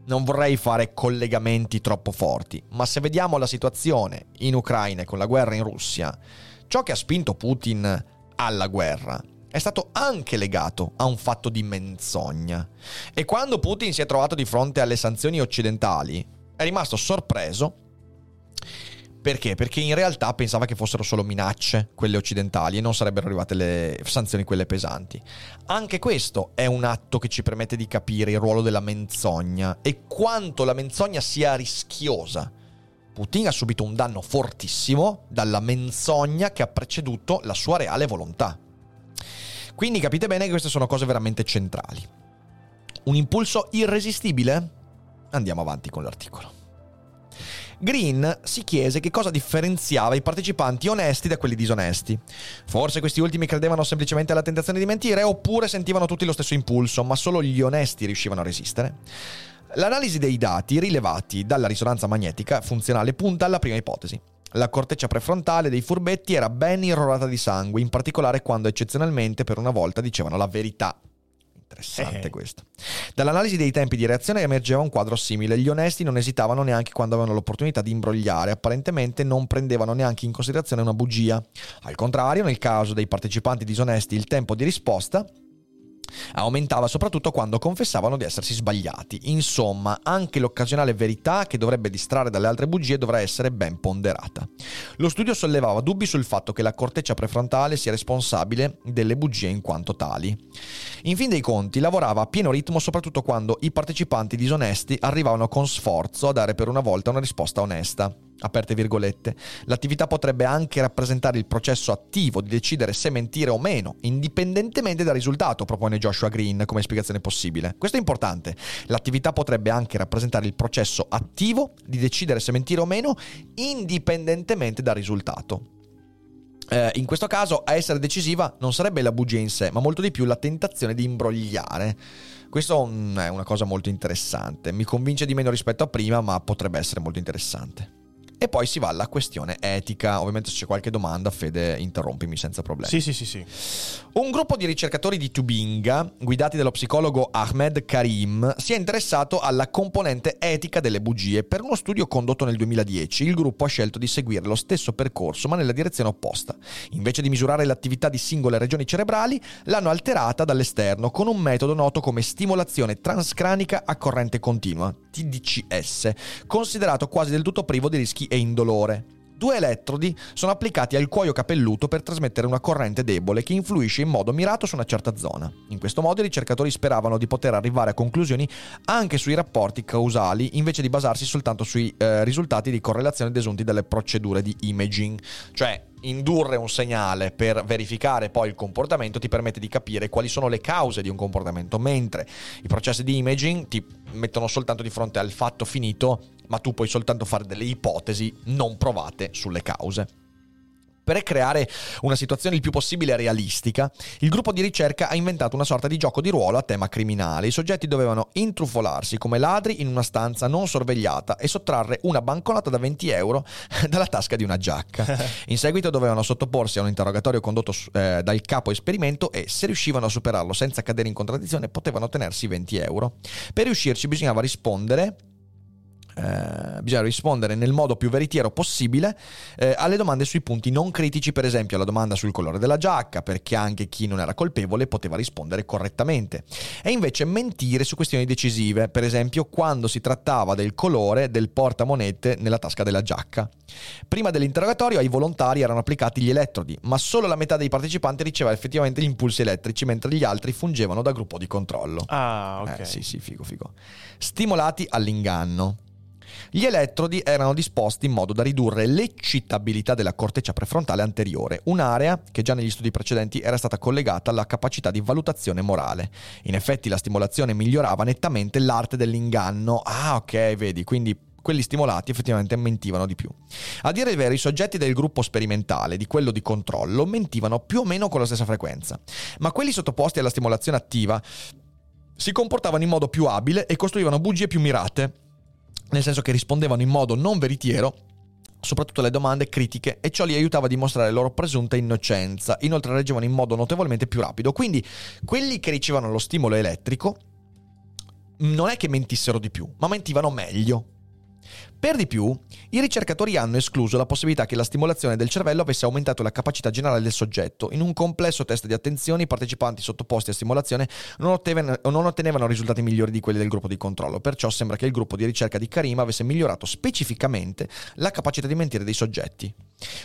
Non vorrei fare collegamenti troppo forti, ma se vediamo la situazione in Ucraina e con la guerra in Russia, ciò che ha spinto Putin alla guerra è stato anche legato a un fatto di menzogna. E quando Putin si è trovato di fronte alle sanzioni occidentali, è rimasto sorpreso. Perché? Perché in realtà pensava che fossero solo minacce quelle occidentali e non sarebbero arrivate le sanzioni quelle pesanti. Anche questo è un atto che ci permette di capire il ruolo della menzogna e quanto la menzogna sia rischiosa. Putin ha subito un danno fortissimo dalla menzogna che ha preceduto la sua reale volontà. Quindi capite bene che queste sono cose veramente centrali. Un impulso irresistibile? Andiamo avanti con l'articolo. Green si chiese che cosa differenziava i partecipanti onesti da quelli disonesti. Forse questi ultimi credevano semplicemente alla tentazione di mentire, oppure sentivano tutti lo stesso impulso, ma solo gli onesti riuscivano a resistere. L'analisi dei dati rilevati dalla risonanza magnetica funzionale punta alla prima ipotesi. La corteccia prefrontale dei furbetti era ben irrorata di sangue, in particolare quando eccezionalmente per una volta dicevano la verità. Interessante questo. Dall'analisi dei tempi di reazione emergeva un quadro simile. Gli onesti non esitavano neanche quando avevano l'opportunità di imbrogliare. Apparentemente non prendevano neanche in considerazione una bugia. Al contrario, nel caso dei partecipanti disonesti, il tempo di risposta aumentava soprattutto quando confessavano di essersi sbagliati. Insomma, anche l'occasionale verità che dovrebbe distrarre dalle altre bugie dovrà essere ben ponderata. Lo studio sollevava dubbi sul fatto che la corteccia prefrontale sia responsabile delle bugie in quanto tali. In fin dei conti, lavorava a pieno ritmo soprattutto quando i partecipanti disonesti arrivavano con sforzo a dare per una volta una risposta onesta. Aperte virgolette, l'attività potrebbe anche rappresentare il processo attivo di decidere se mentire o meno, indipendentemente dal risultato, propone Joshua Green come spiegazione possibile. Questo è importante. L'attività potrebbe anche rappresentare il processo attivo di decidere se mentire o meno, indipendentemente dal risultato. In questo caso a essere decisiva non sarebbe la bugia in sé, ma molto di più la tentazione di imbrogliare. Questo è una cosa molto interessante. Mi convince di meno rispetto a prima, ma potrebbe essere molto interessante. E poi si va alla questione etica. Ovviamente se c'è qualche domanda, Fede, interrompimi senza problemi. Sì. Un gruppo di ricercatori di Tubinga, guidati dallo psicologo Ahmed Karim, si è interessato alla componente etica delle bugie. Per uno studio condotto nel 2010, il gruppo ha scelto di seguire lo stesso percorso, ma nella direzione opposta. Invece di misurare l'attività di singole regioni cerebrali, l'hanno alterata dall'esterno con un metodo noto come stimolazione transcranica a corrente continua, TDCS, considerato quasi del tutto privo di rischi e indolore. 2 elettrodi sono applicati al cuoio capelluto per trasmettere una corrente debole che influisce in modo mirato su una certa zona. In questo modo i ricercatori speravano di poter arrivare a conclusioni anche sui rapporti causali, invece di basarsi soltanto sui risultati di correlazione desunti dalle procedure di imaging. Cioè, indurre un segnale per verificare poi il comportamento ti permette di capire quali sono le cause di un comportamento, mentre i processi di imaging ti mettono soltanto di fronte al fatto finito, ma tu puoi soltanto fare delle ipotesi non provate sulle cause. Per creare una situazione il più possibile realistica, il gruppo di ricerca ha inventato una sorta di gioco di ruolo a tema criminale. I soggetti dovevano intrufolarsi come ladri in una stanza non sorvegliata e sottrarre una banconota da 20 euro dalla tasca di una giacca. In seguito dovevano sottoporsi a un interrogatorio condotto dal capo esperimento e, se riuscivano a superarlo senza cadere in contraddizione, potevano ottenersi 20 euro. Per riuscirci bisogna rispondere nel modo più veritiero possibile alle domande sui punti non critici, per esempio alla domanda sul colore della giacca, perché anche chi non era colpevole poteva rispondere correttamente, e invece mentire su questioni decisive, per esempio quando si trattava del colore del portamonete nella tasca della giacca. Prima dell'interrogatorio ai volontari erano applicati gli elettrodi, ma solo la metà dei partecipanti riceveva effettivamente gli impulsi elettrici, mentre gli altri fungevano da gruppo di controllo. Ah, ok. Sì, figo. Stimolati all'inganno. Gli elettrodi erano disposti in modo da ridurre l'eccitabilità della corteccia prefrontale anteriore, un'area che già negli studi precedenti era stata collegata alla capacità di valutazione morale. In effetti la stimolazione migliorava nettamente l'arte dell'inganno. Ah, ok, vedi, quindi quelli stimolati effettivamente mentivano di più. A dire il vero, i soggetti del gruppo sperimentale, di quello di controllo, mentivano più o meno con la stessa frequenza, ma quelli sottoposti alla stimolazione attiva si comportavano in modo più abile e costruivano bugie più mirate, nel senso che rispondevano in modo non veritiero soprattutto alle domande critiche, e ciò li aiutava a dimostrare la loro presunta innocenza. Inoltre reagivano in modo notevolmente più rapido, quindi quelli che ricevevano lo stimolo elettrico non è che mentissero di più, ma mentivano meglio. Per di più, i ricercatori hanno escluso la possibilità che la stimolazione del cervello avesse aumentato la capacità generale del soggetto. In un complesso test di attenzione, i partecipanti sottoposti a stimolazione non ottenevano risultati migliori di quelli del gruppo di controllo. Perciò sembra che il gruppo di ricerca di Karim avesse migliorato specificamente la capacità di mentire dei soggetti.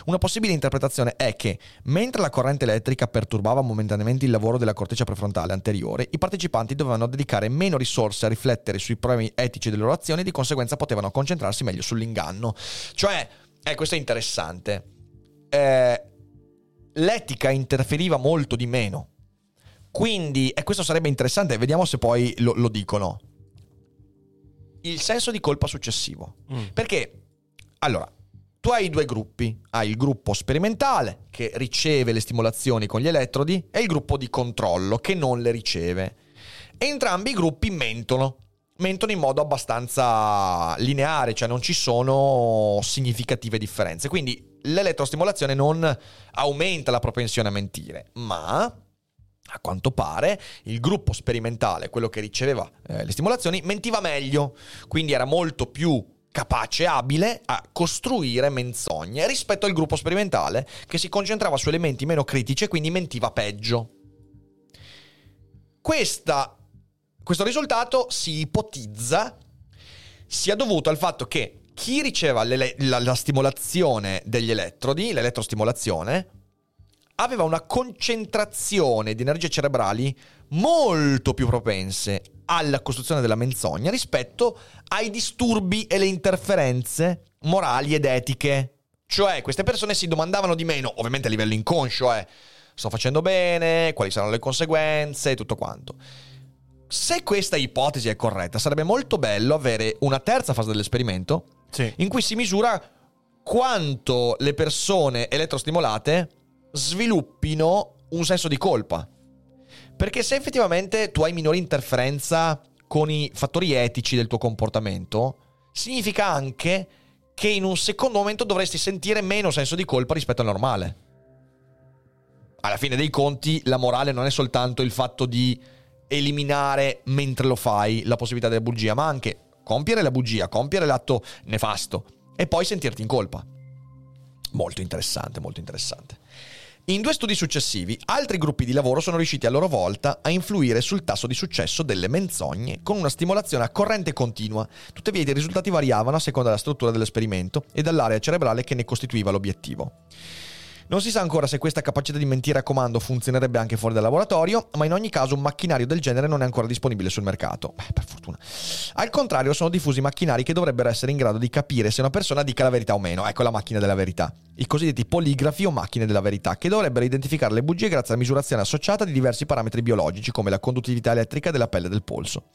Una possibile interpretazione è che, mentre la corrente elettrica perturbava momentaneamente il lavoro della corteccia prefrontale anteriore, i partecipanti dovevano dedicare meno risorse a riflettere sui problemi etici delle loro azioni e di conseguenza potevano concentrarsi meglio sull'inganno. Cioè, questo è interessante. L'etica interferiva molto di meno. Quindi, questo sarebbe interessante, vediamo se poi lo dicono. Il senso di colpa successivo. Perché, allora, tu hai due gruppi. Hai il gruppo sperimentale, che riceve le stimolazioni con gli elettrodi, e il gruppo di controllo, che non le riceve. Entrambi i gruppi mentono in modo abbastanza lineare, cioè non ci sono significative differenze. Quindi l'elettrostimolazione non aumenta la propensione a mentire, ma a quanto pare il gruppo sperimentale, quello che riceveva le stimolazioni, mentiva meglio, quindi era molto più capace, abile a costruire menzogne rispetto al gruppo sperimentale che si concentrava su elementi meno critici e quindi mentiva peggio. Questo risultato si ipotizza sia dovuto al fatto che chi riceveva la stimolazione degli elettrodi, l'elettrostimolazione, aveva una concentrazione di energie cerebrali molto più propense alla costruzione della menzogna rispetto ai disturbi e le interferenze morali ed etiche. Cioè, queste persone si domandavano di meno, ovviamente a livello inconscio, sto facendo bene, quali saranno le conseguenze e tutto quanto. Se questa ipotesi è corretta, sarebbe molto bello avere una terza fase dell'esperimento, sì, in cui si misura quanto le persone elettrostimolate sviluppino un senso di colpa. Perché se effettivamente tu hai minore interferenza con i fattori etici del tuo comportamento, significa anche che in un secondo momento dovresti sentire meno senso di colpa rispetto al normale. Alla fine dei conti, la morale non è soltanto il fatto di eliminare mentre lo fai la possibilità della bugia, ma anche compiere la bugia, compiere l'atto nefasto e poi sentirti in colpa. Molto interessante, molto interessante. In due studi successivi, altri gruppi di lavoro sono riusciti a loro volta a influire sul tasso di successo delle menzogne con una stimolazione a corrente continua. Tuttavia i risultati variavano a seconda della struttura dell'esperimento e dall'area cerebrale che ne costituiva l'obiettivo. Non si sa ancora se questa capacità di mentire a comando funzionerebbe anche fuori dal laboratorio, ma in ogni caso un macchinario del genere non è ancora disponibile sul mercato. Per fortuna. Al contrario, sono diffusi macchinari che dovrebbero essere in grado di capire se una persona dica la verità o meno. Ecco la macchina della verità. I cosiddetti poligrafi o macchine della verità, che dovrebbero identificare le bugie grazie alla misurazione associata di diversi parametri biologici, come la conduttività elettrica della pelle e del polso.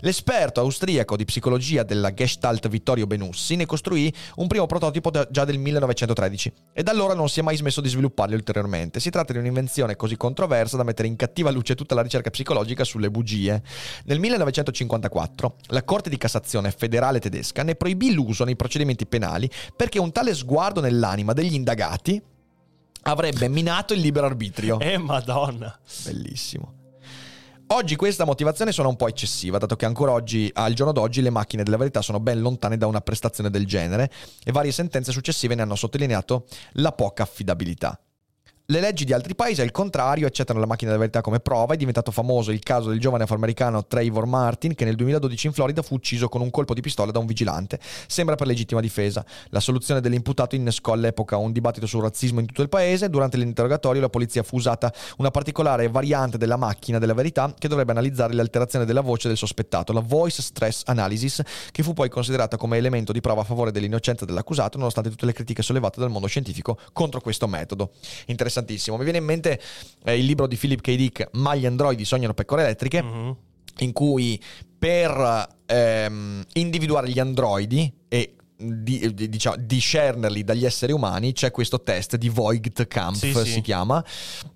L'esperto austriaco di psicologia della Gestalt Vittorio Benussi ne costruì un primo prototipo già del 1913 e da allora non si è mai smesso di svilupparli ulteriormente. Si tratta di un'invenzione così controversa da mettere in cattiva luce tutta la ricerca psicologica sulle bugie. Nel 1954 la Corte di Cassazione federale tedesca ne proibì l'uso nei procedimenti penali perché un tale sguardo nell'anima degli indagati avrebbe minato il libero arbitrio. Madonna! Bellissimo. Oggi questa motivazione suona un po' eccessiva, dato che ancora oggi, al giorno d'oggi, le macchine della verità sono ben lontane da una prestazione del genere e varie sentenze successive ne hanno sottolineato la poca affidabilità. le leggi di altri paesi al contrario accettano la macchina della verità come prova. È diventato famoso il caso del giovane afroamericano Trayvon Martin, che nel 2012 in Florida fu ucciso con un colpo di pistola da un vigilante, sembra per legittima difesa. La soluzione dell'imputato innescò all'epoca un dibattito sul razzismo in tutto il paese. Durante l'interrogatorio la polizia fu usata una particolare variante della macchina della verità che dovrebbe analizzare l'alterazione della voce del sospettato, la voice stress analysis, che fu poi considerata come elemento di prova a favore dell'innocenza dell'accusato, nonostante tutte le critiche sollevate dal mondo scientifico contro questo metodo. Interessantissimo. Mi viene in mente il libro di Philip K. Dick, Ma gli androidi sognano pecore elettriche, in cui per individuare gli androidi e diciamo, discernerli dagli esseri umani c'è questo test di Voight-Kampff, si chiama,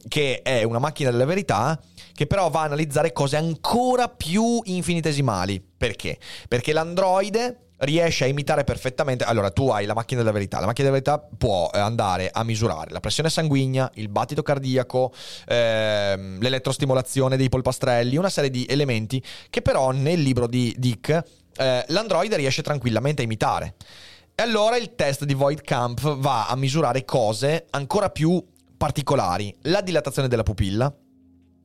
che è una macchina della verità che però va a analizzare cose ancora più infinitesimali. Perché? Perché l'androide riesce a imitare perfettamente. Allora, tu hai la macchina della verità. La macchina della verità può andare a misurare la pressione sanguigna, il battito cardiaco, l'elettrostimolazione dei polpastrelli, una serie di elementi che però nel libro di Dick l'androide riesce tranquillamente a imitare. E allora il test di Voight-Kampff va a misurare cose ancora più particolari: la dilatazione della pupilla,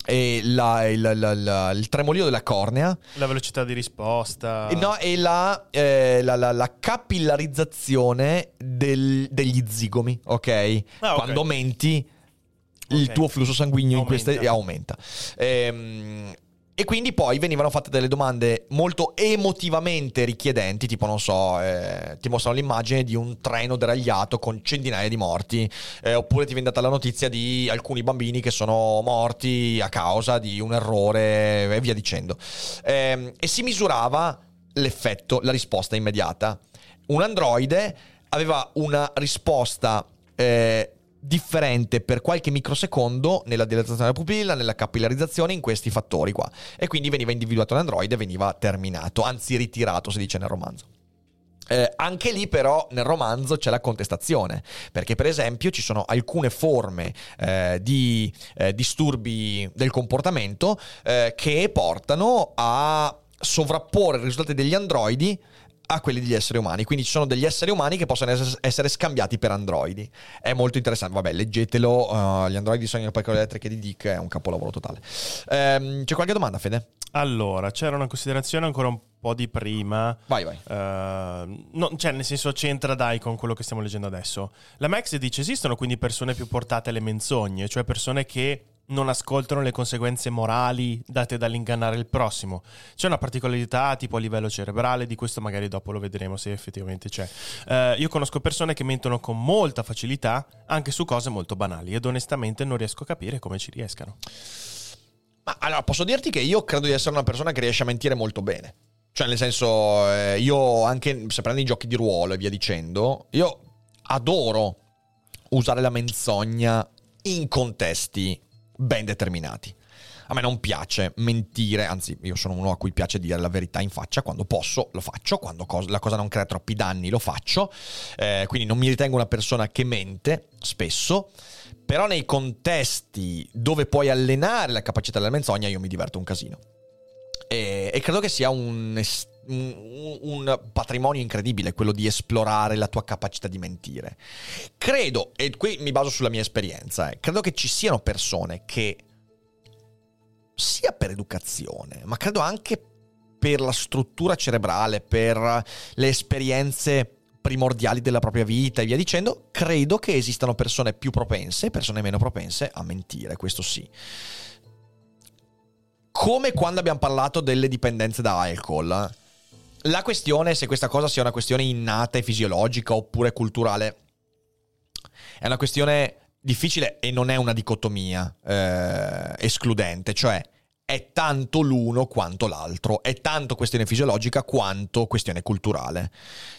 e il tremolio della cornea, la velocità di risposta, e la capillarizzazione degli zigomi, ok? Ah, okay. Quando menti, il tuo flusso sanguigno aumenta. E quindi poi venivano fatte delle domande molto emotivamente richiedenti, tipo, non so, ti mostrano l'immagine di un treno deragliato con centinaia di morti, oppure ti viene data la notizia di alcuni bambini che sono morti a causa di un errore e via dicendo. E si misurava l'effetto, la risposta immediata. Un androide aveva una risposta differente per qualche microsecondo nella dilatazione della pupilla, nella capillarizzazione, in questi fattori qua, e quindi veniva individuato l'androide e veniva terminato, anzi ritirato, si dice nel romanzo. Anche lì però nel romanzo c'è la contestazione, perché per esempio ci sono alcune forme di disturbi del comportamento che portano a sovrapporre i risultati degli androidi a quelli degli esseri umani, quindi ci sono degli esseri umani che possono essere scambiati per androidi. È molto interessante, vabbè, leggetelo. Gli androidi sognano pecore elettriche di Dick è un capolavoro totale. C'è qualche domanda, Fede? Allora, c'era una considerazione ancora un po' di prima. Vai. No, cioè, nel senso, c'entra, dai, con quello che stiamo leggendo adesso. La Max dice: esistono quindi persone più portate alle menzogne, cioè persone che non ascoltano le conseguenze morali date dall'ingannare il prossimo. C'è una particolarità tipo a livello cerebrale, di questo magari dopo lo vedremo se effettivamente c'è. Io conosco persone che mentono con molta facilità anche su cose molto banali, ed onestamente non riesco a capire come ci riescano. Ma allora, posso dirti che io credo di essere una persona che riesce a mentire molto bene. Cioè, nel senso, io anche se prendo i giochi di ruolo e via dicendo, io adoro usare la menzogna in contesti ben determinati. A me non piace mentire, anzi io sono uno a cui piace dire la verità in faccia. Quando posso lo faccio, quando la cosa non crea troppi danni lo faccio, quindi non mi ritengo una persona che mente spesso, però nei contesti dove puoi allenare la capacità della menzogna io mi diverto un casino, e credo che sia un patrimonio incredibile quello di esplorare la tua capacità di mentire. Credo, e qui mi baso sulla mia esperienza, credo che ci siano persone che, sia per educazione, ma credo anche per la struttura cerebrale, per le esperienze primordiali della propria vita e via dicendo, credo che esistano persone più propense, persone meno propense a mentire, questo sì. Come quando abbiamo parlato delle dipendenze da alcol. La questione è se questa cosa sia una questione innata e fisiologica oppure culturale. È una questione difficile e non è una dicotomia escludente, cioè è tanto l'uno quanto l'altro, è tanto questione fisiologica quanto questione culturale.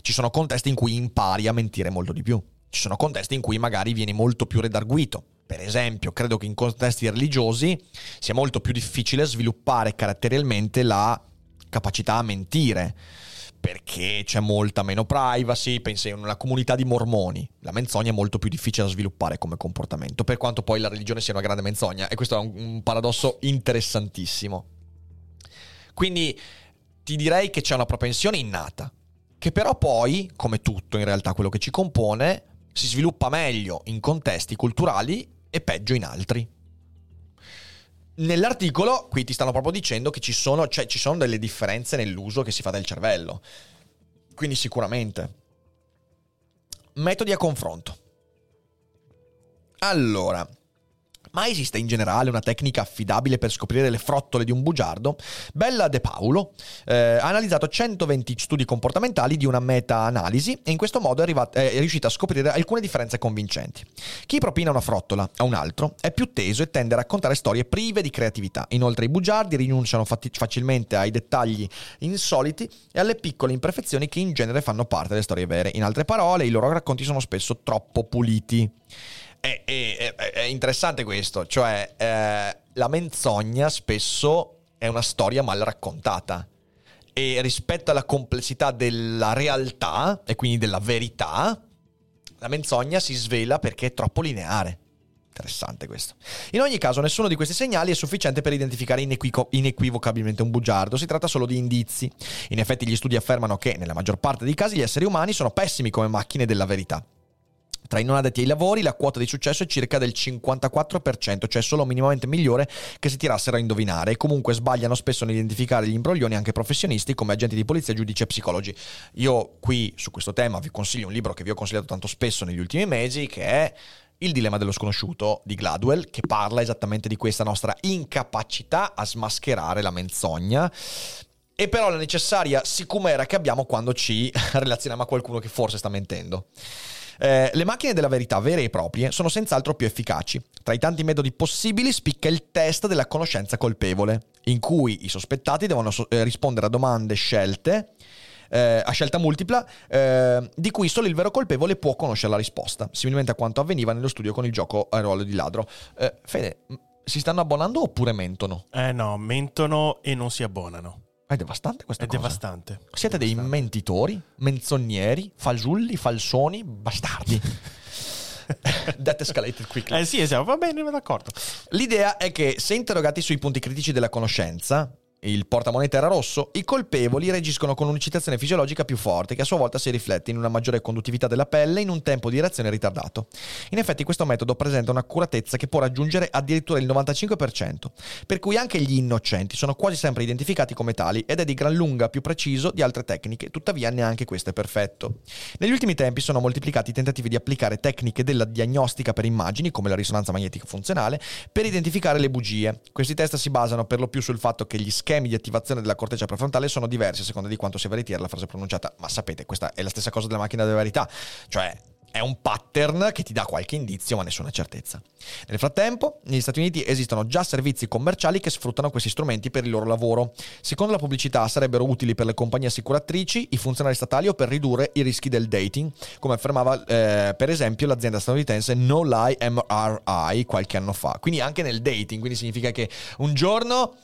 Ci sono contesti in cui impari a mentire molto di più, ci sono contesti in cui magari vieni molto più redarguito. Per esempio, credo che in contesti religiosi sia molto più difficile sviluppare caratterialmente la capacità a mentire, perché c'è molta meno privacy. Pensi in una comunità di mormoni, la menzogna è molto più difficile da sviluppare come comportamento, per quanto poi la religione sia una grande menzogna, e questo è un paradosso interessantissimo. Quindi ti direi che c'è una propensione innata, che però poi, come tutto in realtà quello che ci compone, si sviluppa meglio in contesti culturali e peggio in altri. Nell'articolo qui ti stanno proprio dicendo che ci sono delle differenze nell'uso che si fa del cervello. Quindi sicuramente. Metodi a confronto. Allora, ma esiste in generale una tecnica affidabile per scoprire le frottole di un bugiardo? Bella DePaulo ha analizzato 120 studi comportamentali di una meta-analisi e in questo modo è riuscita a scoprire alcune differenze convincenti. Chi propina una frottola a un altro è più teso e tende a raccontare storie prive di creatività. Inoltre i bugiardi rinunciano facilmente ai dettagli insoliti e alle piccole imperfezioni che in genere fanno parte delle storie vere. In altre parole, i loro racconti sono spesso troppo puliti. È interessante questo, cioè la menzogna spesso è una storia mal raccontata e rispetto alla complessità della realtà e quindi della verità, la menzogna si svela perché è troppo lineare. Interessante questo. In ogni caso, nessuno di questi segnali è sufficiente per identificare inequivocabilmente un bugiardo, si tratta solo di indizi. In effetti gli studi affermano che, nella maggior parte dei casi, gli esseri umani sono pessimi come macchine della verità. Tra i non addetti ai lavori la quota di successo è circa del 54%, cioè solo minimamente migliore che si tirassero a indovinare, e comunque sbagliano spesso nell'identificare gli imbroglioni anche professionisti come agenti di polizia, giudici e psicologi. Io qui su questo tema vi consiglio un libro che vi ho consigliato tanto spesso negli ultimi mesi, che è Il dilemma dello sconosciuto di Gladwell, che parla esattamente di questa nostra incapacità a smascherare la menzogna e però la necessaria sicumera che abbiamo quando ci relazioniamo a qualcuno che forse sta mentendo. Le macchine della verità vere e proprie sono senz'altro più efficaci. Tra i tanti metodi possibili spicca il test della conoscenza colpevole, in cui i sospettati devono rispondere a domande a scelta multipla, di cui solo il vero colpevole può conoscere la risposta, similmente a quanto avveniva nello studio con il gioco a ruolo di ladro. Fede, si stanno abbonando oppure mentono? No, mentono e non si abbonano. È devastante questa cosa. È devastante. Siete dei mentitori, menzogneri, fasulli, falsoni, bastardi. That escalated quickly. Sì, esatto, va bene, d'accordo. L'idea è che se interrogati sui punti critici della conoscenza, il portamoneta era rosso, i colpevoli reagiscono con un'eccitazione fisiologica più forte che a sua volta si riflette in una maggiore conduttività della pelle in un tempo di reazione ritardato. In effetti questo metodo presenta un'accuratezza che può raggiungere addirittura il 95%, per cui anche gli innocenti sono quasi sempre identificati come tali ed è di gran lunga più preciso di altre tecniche, tuttavia neanche questo è perfetto. Negli ultimi tempi sono moltiplicati i tentativi di applicare tecniche della diagnostica per immagini, come la risonanza magnetica funzionale, per identificare le bugie. Questi test si basano per lo più sul fatto che gli scherzi di attivazione della corteccia prefrontale sono diversi a seconda di quanto sia veritiera la frase pronunciata. Ma sapete, questa è la stessa cosa della macchina della verità, cioè è un pattern che ti dà qualche indizio ma nessuna certezza. Nel frattempo, negli Stati Uniti esistono già servizi commerciali che sfruttano questi strumenti per il loro lavoro. Secondo la pubblicità sarebbero utili per le compagnie assicuratrici, i funzionari statali o per ridurre i rischi del dating, come affermava per esempio l'azienda statunitense No Lie MRI qualche anno fa. Quindi anche nel dating, quindi significa che un giorno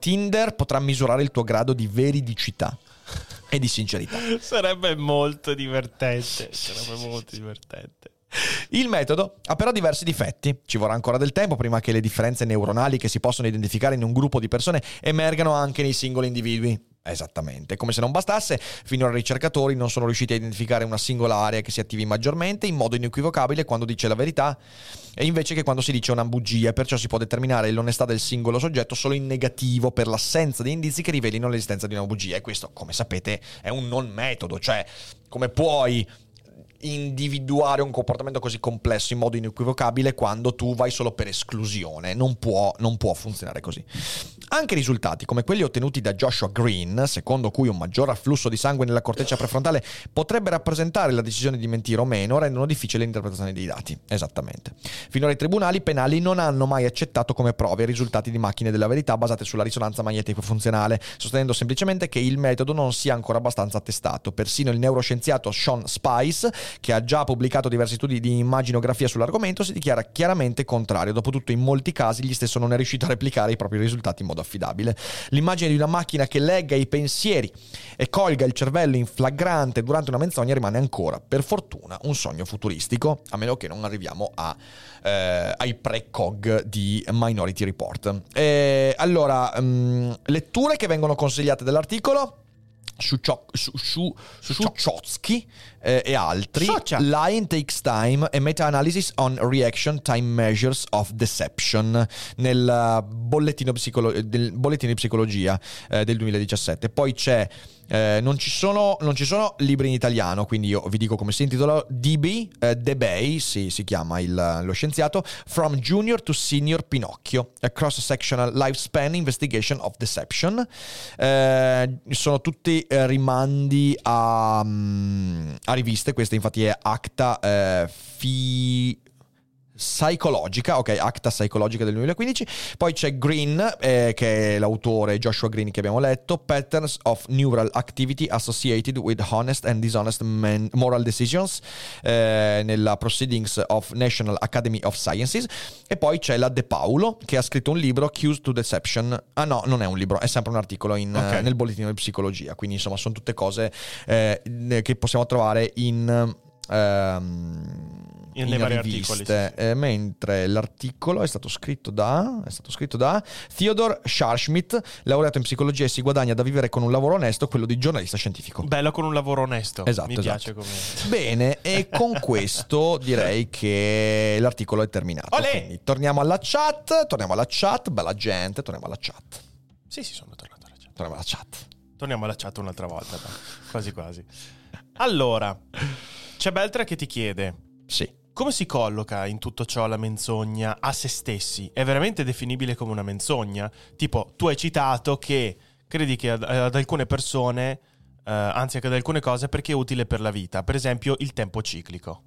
Tinder potrà misurare il tuo grado di veridicità e di sincerità. Sarebbe molto divertente. Il metodo ha però diversi difetti. Ci vorrà ancora del tempo prima che le differenze neuronali che si possono identificare in un gruppo di persone emergano anche nei singoli individui. Esattamente. Come se non bastasse, finora i ricercatori non sono riusciti a identificare una singola area che si attivi maggiormente in modo inequivocabile quando dice la verità e invece che quando si dice una bugia, perciò si può determinare l'onestà del singolo soggetto solo in negativo per l'assenza di indizi che rivelino l'esistenza di una bugia. E questo, come sapete, è un non metodo, cioè come puoi individuare un comportamento così complesso in modo inequivocabile quando tu vai solo per esclusione? Non può funzionare così. Anche risultati come quelli ottenuti da Joshua Green, secondo cui un maggior afflusso di sangue nella corteccia prefrontale potrebbe rappresentare la decisione di mentire o meno, rendono difficile l'interpretazione dei dati. Esattamente. Finora i tribunali penali non hanno mai accettato come prove i risultati di macchine della verità basate sulla risonanza magnetica funzionale, sostenendo semplicemente che il metodo non sia ancora abbastanza attestato. Persino il neuroscienziato Sean Spence, che ha già pubblicato diversi studi di immaginografia sull'argomento, si dichiara chiaramente contrario. Dopotutto, in molti casi, egli stesso non è riuscito a replicare i propri risultati in modo affidabile. L'immagine di una macchina che legga i pensieri e colga il cervello in flagrante durante una menzogna rimane ancora, per fortuna, un sogno futuristico, a meno che non arriviamo ai precog di Minority Report. Letture che vengono consigliate dall'articolo. Shuchotsky e altri, Lying Takes Time e Meta-Analysis on Reaction Time Measures of Deception nel bollettino, bollettino di psicologia del 2017. Poi c'è non ci sono libri in italiano, quindi io vi dico come si intitola. DB DeBay si chiama lo scienziato, From Junior to Senior Pinocchio, a Cross-Sectional Lifespan Investigation of Deception. Sono tutti rimandi a riviste. Questa infatti è Acta Psychologica, ok, Acta Psychologica del 2015. Poi c'è Green, che è l'autore Joshua Green che abbiamo letto, Patterns of Neural Activity Associated with Honest and Dishonest Moral Decisions, nella Proceedings of National Academy of Sciences. E poi c'è la DePaulo che ha scritto un libro, Cues to Deception. Ah no, non è un libro, è sempre un articolo nel bollettino di psicologia. Quindi insomma sono tutte cose che possiamo trovare in vari articoli, sì. Mentre l'articolo è stato scritto da Theodor Scharschmidt, laureato in psicologia, e si guadagna da vivere con un lavoro onesto, quello di giornalista scientifico. Bello, con un lavoro onesto. Esatto, piace come... Bene, e con questo direi che l'articolo è terminato. Olè! Quindi torniamo alla chat, bella gente, torniamo alla chat. Sì, sono tornato alla chat. Torniamo alla chat un'altra volta, no? quasi. Allora, c'è Beltra che ti chiede: sì, come si colloca in tutto ciò la menzogna a se stessi? È veramente definibile come una menzogna? Tipo, tu hai citato che credi che ad alcune persone, anzi anche ad alcune cose, perché è utile per la vita. Per esempio il tempo ciclico.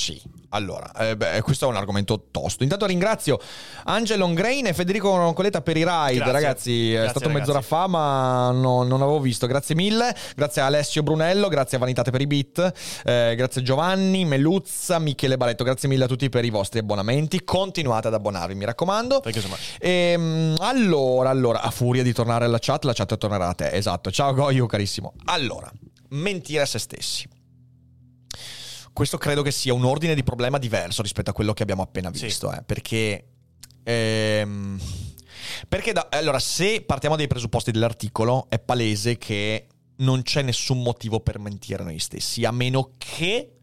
Sì, allora, questo è un argomento tosto. Intanto ringrazio Angelo Ongrain e Federico Roncoleta per i raid. Grazie, ragazzi, è stato mezz'ora fa, ma non avevo visto. Grazie mille, grazie a Alessio Brunello, grazie a Vanitate per i beat, grazie a Giovanni, Meluzza, Michele Baletto. Grazie mille a tutti per i vostri abbonamenti. Continuate ad abbonarvi, mi raccomando. Allora, a furia di tornare alla chat, la chat tornerà a te. Esatto, ciao Goyo carissimo. Allora, mentire a se stessi. Questo credo che sia un ordine di problema diverso rispetto a quello che abbiamo appena visto, sì. Allora, se partiamo dai presupposti dell'articolo, è palese che non c'è nessun motivo per mentire noi stessi, a meno che,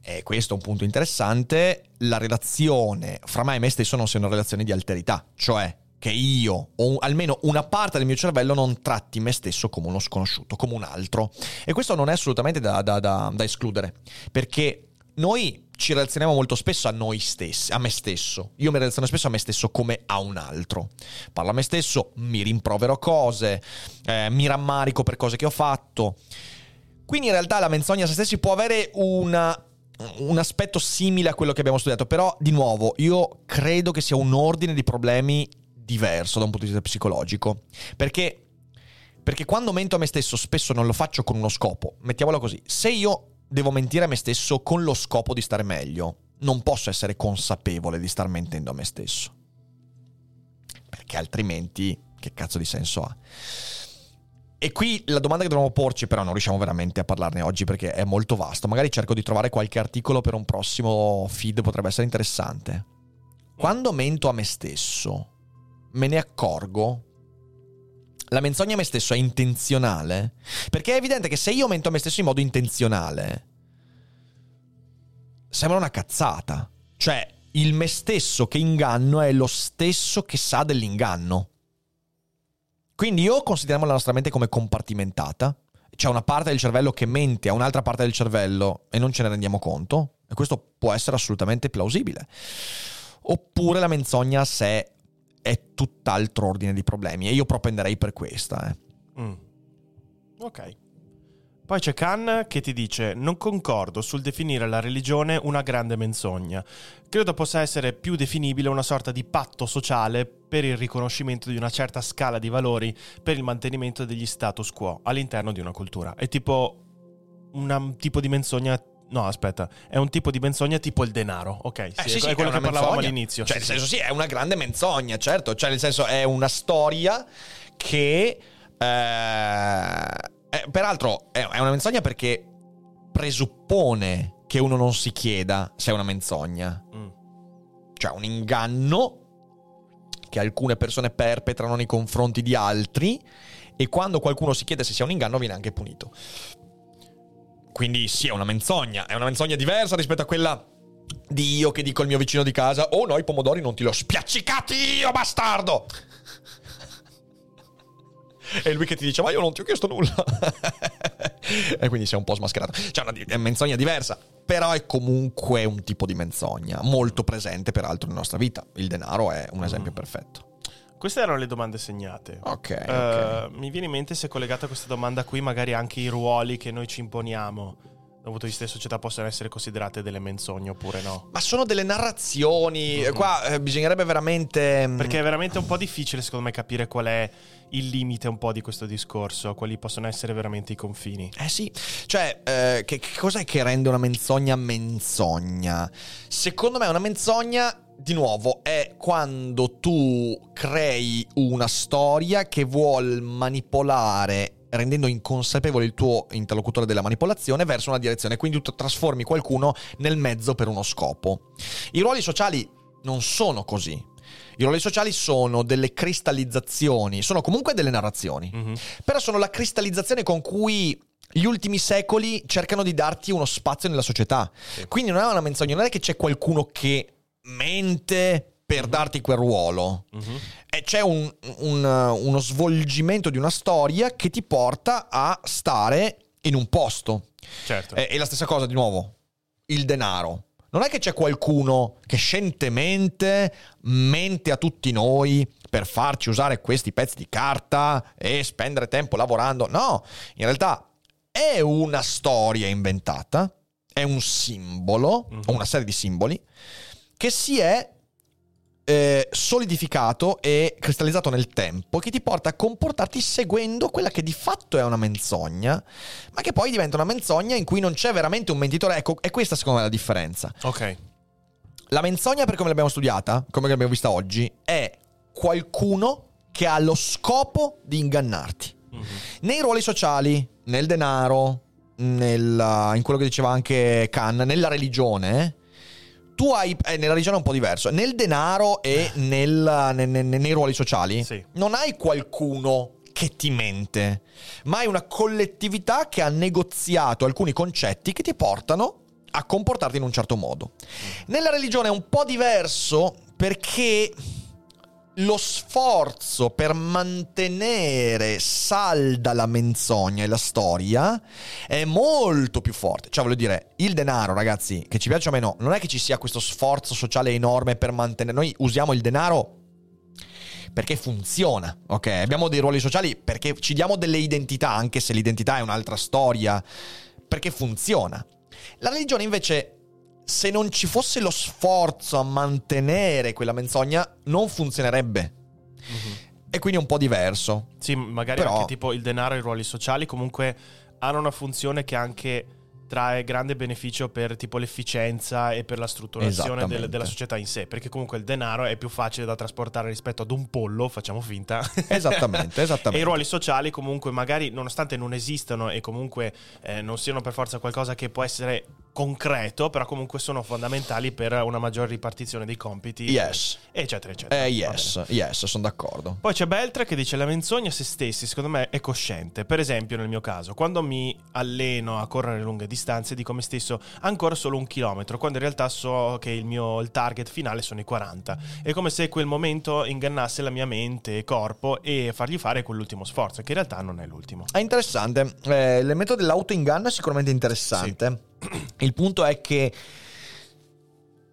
e questo è un punto interessante, la relazione fra me e me stesso non sia una relazione di alterità, cioè che io, o almeno una parte del mio cervello, non tratti me stesso come uno sconosciuto, come un altro. E questo non è assolutamente da escludere, perché noi ci relazioniamo molto spesso a noi stessi, a me stesso. Io mi relaziono spesso a me stesso come a un altro. Parlo a me stesso, mi rimprovero cose, mi rammarico per cose che ho fatto. Quindi in realtà la menzogna a se stessi può avere un aspetto simile a quello che abbiamo studiato, però di nuovo io credo che sia un ordine di problemi diverso da un punto di vista psicologico, perché quando mento a me stesso spesso non lo faccio con uno scopo. Mettiamolo così: se io devo mentire a me stesso con lo scopo di stare meglio, non posso essere consapevole di star mentendo a me stesso, perché altrimenti che cazzo di senso ha? E qui la domanda che dobbiamo porci, però non riusciamo veramente a parlarne oggi perché è molto vasto, magari cerco di trovare qualche articolo per un prossimo feed, potrebbe essere interessante. Quando mento a me stesso me ne accorgo? La menzogna a me stesso è intenzionale? Perché è evidente che se io mento a me stesso in modo intenzionale sembra una cazzata. Cioè, il me stesso che inganno è lo stesso che sa dell'inganno. Quindi io consideriamo la nostra mente come compartimentata. C'è una parte del cervello che mente a un'altra parte del cervello e non ce ne rendiamo conto. E questo può essere assolutamente plausibile. Oppure la menzogna a sé è tutt'altro ordine di problemi, e io propenderei per questa. Ok. Poi c'è Khan che ti dice: non concordo sul definire la religione una grande menzogna. Credo possa essere più definibile una sorta di patto sociale per il riconoscimento di una certa scala di valori per il mantenimento degli status quo all'interno di una cultura. È tipo un tipo di menzogna. No, aspetta, è un tipo di menzogna tipo il denaro, ok? Sì, è quello che parlavamo all'inizio. Cioè, nel senso, sì, è una grande menzogna, certo. Cioè, nel senso, è una storia che... peraltro, è una menzogna perché presuppone che uno non si chieda se è una menzogna. Cioè, un inganno che alcune persone perpetrano nei confronti di altri e quando qualcuno si chiede se sia un inganno viene anche punito. Quindi sì, è una menzogna diversa rispetto a quella di io che dico al mio vicino di casa: oh no, i pomodori non ti li ho spiaccicati io, bastardo! E lui che ti dice: ma io non ti ho chiesto nulla. E quindi sei un po' smascherato. C'è una menzogna diversa, però è comunque un tipo di menzogna molto presente peraltro nella nostra vita. Il denaro è un esempio perfetto. Queste erano le domande segnate. Ok. Mi viene in mente, se collegata a questa domanda qui, magari anche i ruoli che noi ci imponiamo dal punto di vista delle società possono essere considerate delle menzogne oppure no? Ma sono delle narrazioni. Qua bisognerebbe veramente... Perché è veramente un po' difficile secondo me capire qual è il limite un po' di questo discorso, quali possono essere veramente i confini. Eh sì, cioè che cos'è che rende una menzogna menzogna? Secondo me una menzogna, di nuovo, è quando tu crei una storia che vuol manipolare, rendendo inconsapevole il tuo interlocutore della manipolazione verso una direzione, quindi tu trasformi qualcuno nel mezzo per uno scopo. I ruoli sociali non sono così. I ruoli sociali sono delle cristallizzazioni, sono comunque delle narrazioni, però sono la cristallizzazione con cui gli ultimi secoli cercano di darti uno spazio nella società. Sì. Quindi non è una menzogna, non è che c'è qualcuno che mente per darti quel ruolo, e c'è uno svolgimento di una storia che ti porta a stare in un posto. Certo. E la stessa cosa, di nuovo, il denaro. Non è che c'è qualcuno che scientemente mente a tutti noi per farci usare questi pezzi di carta e spendere tempo lavorando. No, in realtà è una storia inventata, è un simbolo, o una serie di simboli, che si è solidificato e cristallizzato nel tempo, che ti porta a comportarti seguendo quella che di fatto è una menzogna, ma che poi diventa una menzogna in cui non c'è veramente un mentitore. Ecco, è questa secondo me la differenza. Ok. La menzogna, per come l'abbiamo studiata, come l'abbiamo vista oggi, è qualcuno che ha lo scopo di ingannarti. Nei ruoli sociali, nel denaro, in quello che diceva anche Khan, nella religione. Tu hai, nella regione è un po' diverso, nel denaro e nei ruoli sociali, sì, non hai qualcuno che ti mente, ma hai una collettività che ha negoziato alcuni concetti che ti portano a comportarti in un certo modo. Nella religione è un po' diverso perché lo sforzo per mantenere salda la menzogna e la storia è molto più forte. Cioè, voglio dire, il denaro, ragazzi, che ci piaccia o meno, non è che ci sia questo sforzo sociale enorme per mantenere. Noi usiamo il denaro perché funziona, ok? Abbiamo dei ruoli sociali perché ci diamo delle identità, anche se l'identità è un'altra storia, perché funziona. La religione, invece, se non ci fosse lo sforzo a mantenere quella menzogna, non funzionerebbe. E quindi è un po' diverso. Sì, magari. Però... anche tipo il denaro e i ruoli sociali comunque hanno una funzione che anche trae grande beneficio per tipo l'efficienza e per la strutturazione della società in sé, perché comunque il denaro è più facile da trasportare rispetto ad un pollo, facciamo finta. Esattamente. E i ruoli sociali comunque, magari nonostante non esistano e comunque non siano per forza qualcosa che può essere concreto, però comunque sono fondamentali per una maggior ripartizione dei compiti, eccetera eccetera. Sono d'accordo. Poi c'è Beltre che dice: la menzogna se stessi secondo me è cosciente. Per esempio, nel mio caso, quando mi alleno a correre lunghe distanze dico a me stesso ancora solo 1 chilometro, quando in realtà so che il target finale sono i 40. È come se quel momento ingannasse la mia mente e corpo e fargli fare quell'ultimo sforzo, che in realtà non è l'ultimo. È interessante, il metodo dell'autoinganno è sicuramente interessante, sì. Il punto è che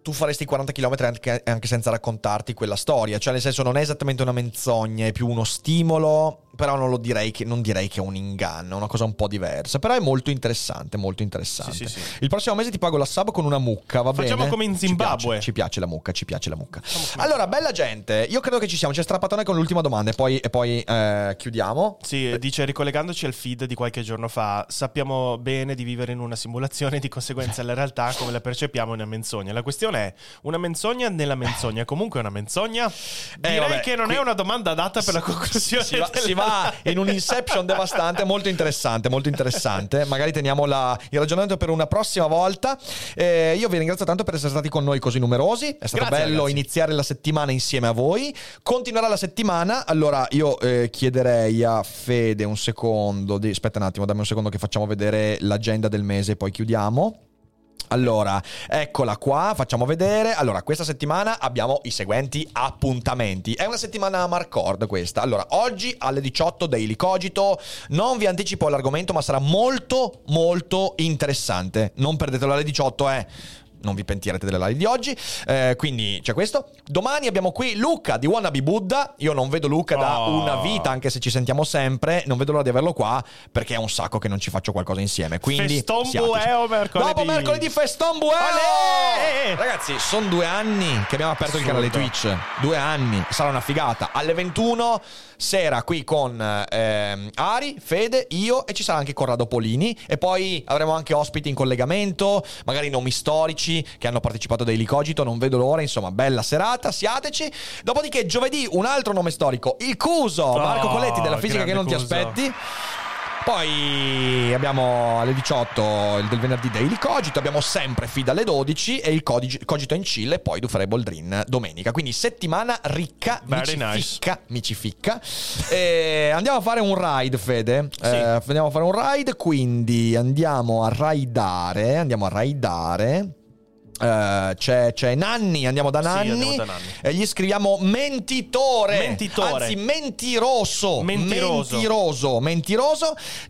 tu faresti 40 km anche senza raccontarti quella storia. Cioè, nel senso, non è esattamente una menzogna, è più uno stimolo, però non direi che è un inganno, è una cosa un po' diversa. Però è molto interessante, molto interessante. Sì. Il prossimo mese ti pago la sub con una mucca, va bene? Facciamo come in Zimbabwe. Ci piace la mucca. Allora, bella gente, io credo che ci siamo. C'è Strappatone con l'ultima domanda e poi chiudiamo. Sì, dice: ricollegandoci al feed di qualche giorno fa, sappiamo bene di vivere in una simulazione, di conseguenza la realtà come la percepiamo è una menzogna. La questione non è una menzogna nella menzogna, comunque è una menzogna. Direi vabbè, che non è una domanda adatta per la conclusione. Si va in un inception devastante, molto interessante. Magari teniamo il ragionamento per una prossima volta. Io vi ringrazio tanto per essere stati con noi così numerosi. È stato bello iniziare la settimana insieme a voi. Continuerà la settimana. Allora io chiederei a Fede un secondo. Aspetta un attimo, dammi un secondo che facciamo vedere l'agenda del mese e poi chiudiamo. Allora, eccola qua, facciamo vedere. Allora, questa settimana abbiamo i seguenti appuntamenti. È una settimana a Marcord questa. Allora, oggi alle 18 Daily Cogito. Non vi anticipo l'argomento, ma sarà molto, molto interessante. Non perdetelo alle 18, Non vi pentirete delle live di oggi, quindi c'è questo. Domani abbiamo qui Luca di Wannabe Buddha. Io non vedo Luca da una vita, anche se ci sentiamo sempre. Non vedo l'ora di averlo qua, perché è un sacco che non ci faccio qualcosa insieme. Quindi Festombueo mercoledì. Dopo mercoledì Festombueo. Ragazzi, sono 2 anni che abbiamo aperto il canale Twitch. 2 anni, sarà una figata. Alle 21 sera qui con Ari, Fede, io, e ci sarà anche Corrado Polini. E poi avremo anche ospiti in collegamento, magari nomi storici che hanno partecipato a Daily Cogito. Non vedo l'ora, insomma, bella serata, siateci. Dopodiché giovedì un altro nome storico, il Cuso, Marco Colletti della fisica che non Cuso. Ti aspetti. Poi abbiamo alle 18 del venerdì Daily Cogito, abbiamo sempre Feed alle 12 e il Cogito in chill e poi Dufare Boldrin domenica. Quindi settimana ricca, mi ci ficca. Andiamo a fare un ride, Fede. Sì. Andiamo a fare un ride, quindi andiamo a raidare. C'è Nanni, andiamo da Nanni. E gli scriviamo mentitore, anzi mentiroso.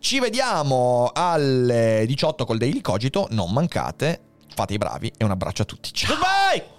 Ci vediamo alle 18 col Daily Cogito, non mancate, fate i bravi e un abbraccio a tutti, ciao. Goodbye.